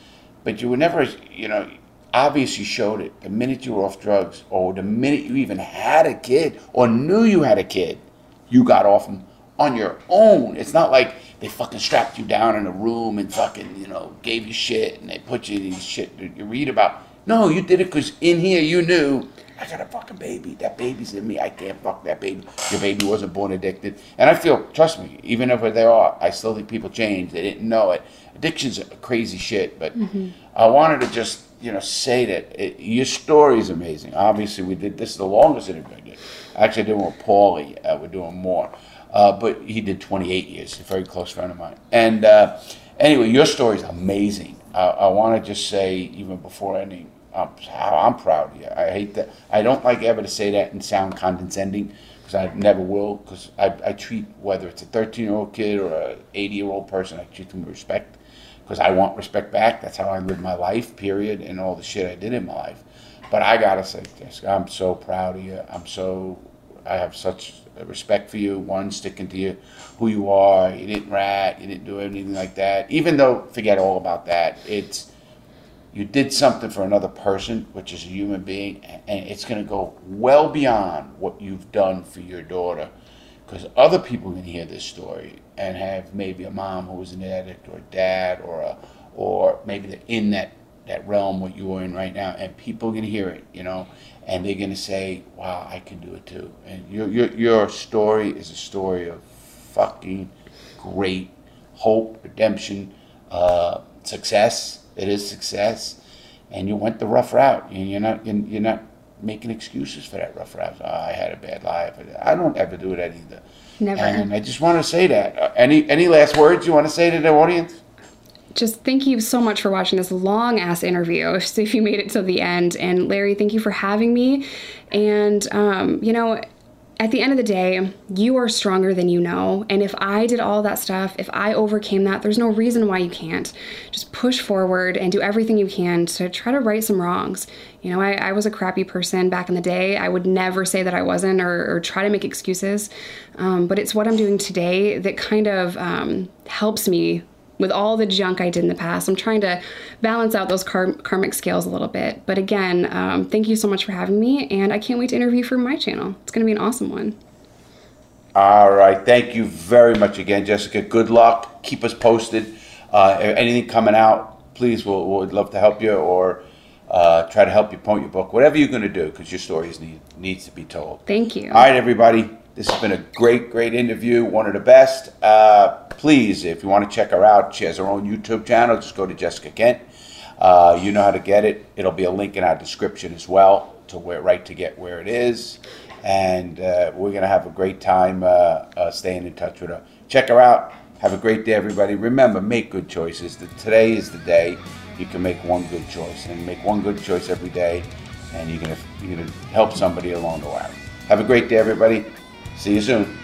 But you were never, you know, obviously showed it the minute you were off drugs, or the minute you even had a kid or knew you had a kid. You got off them on your own. It's not like they fucking strapped you down in a room and fucking, you know, gave you shit and they put you in these shit that you read about. No, you did it because in here you knew, I got a fucking baby. That baby's in me. I can't fuck that baby. Your baby wasn't born addicted. And I feel, trust me, even if they are, I still think people change. They didn't know it. Addiction's a crazy shit, but I wanted to just, you know, say that your story is amazing. Obviously, we did, this is the longest interview I did. I actually did one with Paulie. We're doing more. But he did 28 years, a very close friend of mine. And anyway, your story's amazing. I want to just say, even before ending, I'm proud of you. I hate that. I don't like ever to say that and sound condescending, because I never will, because I treat, whether it's a 13-year-old kid or an 80-year-old person, I treat them with respect, because I want respect back. That's how I live my life, period, and all the shit I did in my life. But I got to say this. I'm so proud of you. I have such respect for you. One, sticking to you, who you are. You didn't rat. You didn't do anything like that. Even though, forget all about that. It's, you did something for another person, which is a human being, and it's going to go well beyond what you've done for your daughter, because other people can hear this story and have maybe a mom who was an addict, or a dad, or maybe they're in that realm what you are in right now, and people can hear it, you know, and they're going to say, "Wow, I can do it too." And your story is a story of fucking great hope, redemption, success. It is success, and you went the rough route, and you're not making excuses for that rough route. Oh, I had a bad life. I don't ever do that either. Never. And I just want to say that. Any last words you want to say to the audience? Just thank you so much for watching this long-ass interview, if you made it to the end. And Larry, thank you for having me. And, you know, at the end of the day, you are stronger than you know. And if I did all that stuff, if I overcame that, there's no reason why you can't. Just push forward and do everything you can to try to right some wrongs. You know, I was a crappy person back in the day. I would never say that I wasn't, or try to make excuses. But it's what I'm doing today that kind of helps me with all the junk I did in the past. I'm trying to balance out those karmic scales a little bit. But again, thank you so much for having me, and I can't wait to interview for my channel. It's going to be an awesome one. All right. Thank you very much again, Jessica. Good luck. Keep us posted. Anything coming out, please, we'd love to help you, or try to help you promote your book. Whatever you're going to do, because your story needs to be told. Thank you. All right, everybody. This has been a great, great interview, one of the best. Please, if you want to check her out, she has her own YouTube channel. Just go to Jessica Kent. You know how to get it. It'll be a link in our description as well to get where it is. And we're going to have a great time staying in touch with her. Check her out. Have a great day, everybody. Remember, make good choices. Today is the day you can make one good choice. And make one good choice every day, and you're going to help somebody along the way. Have a great day, everybody. See you soon.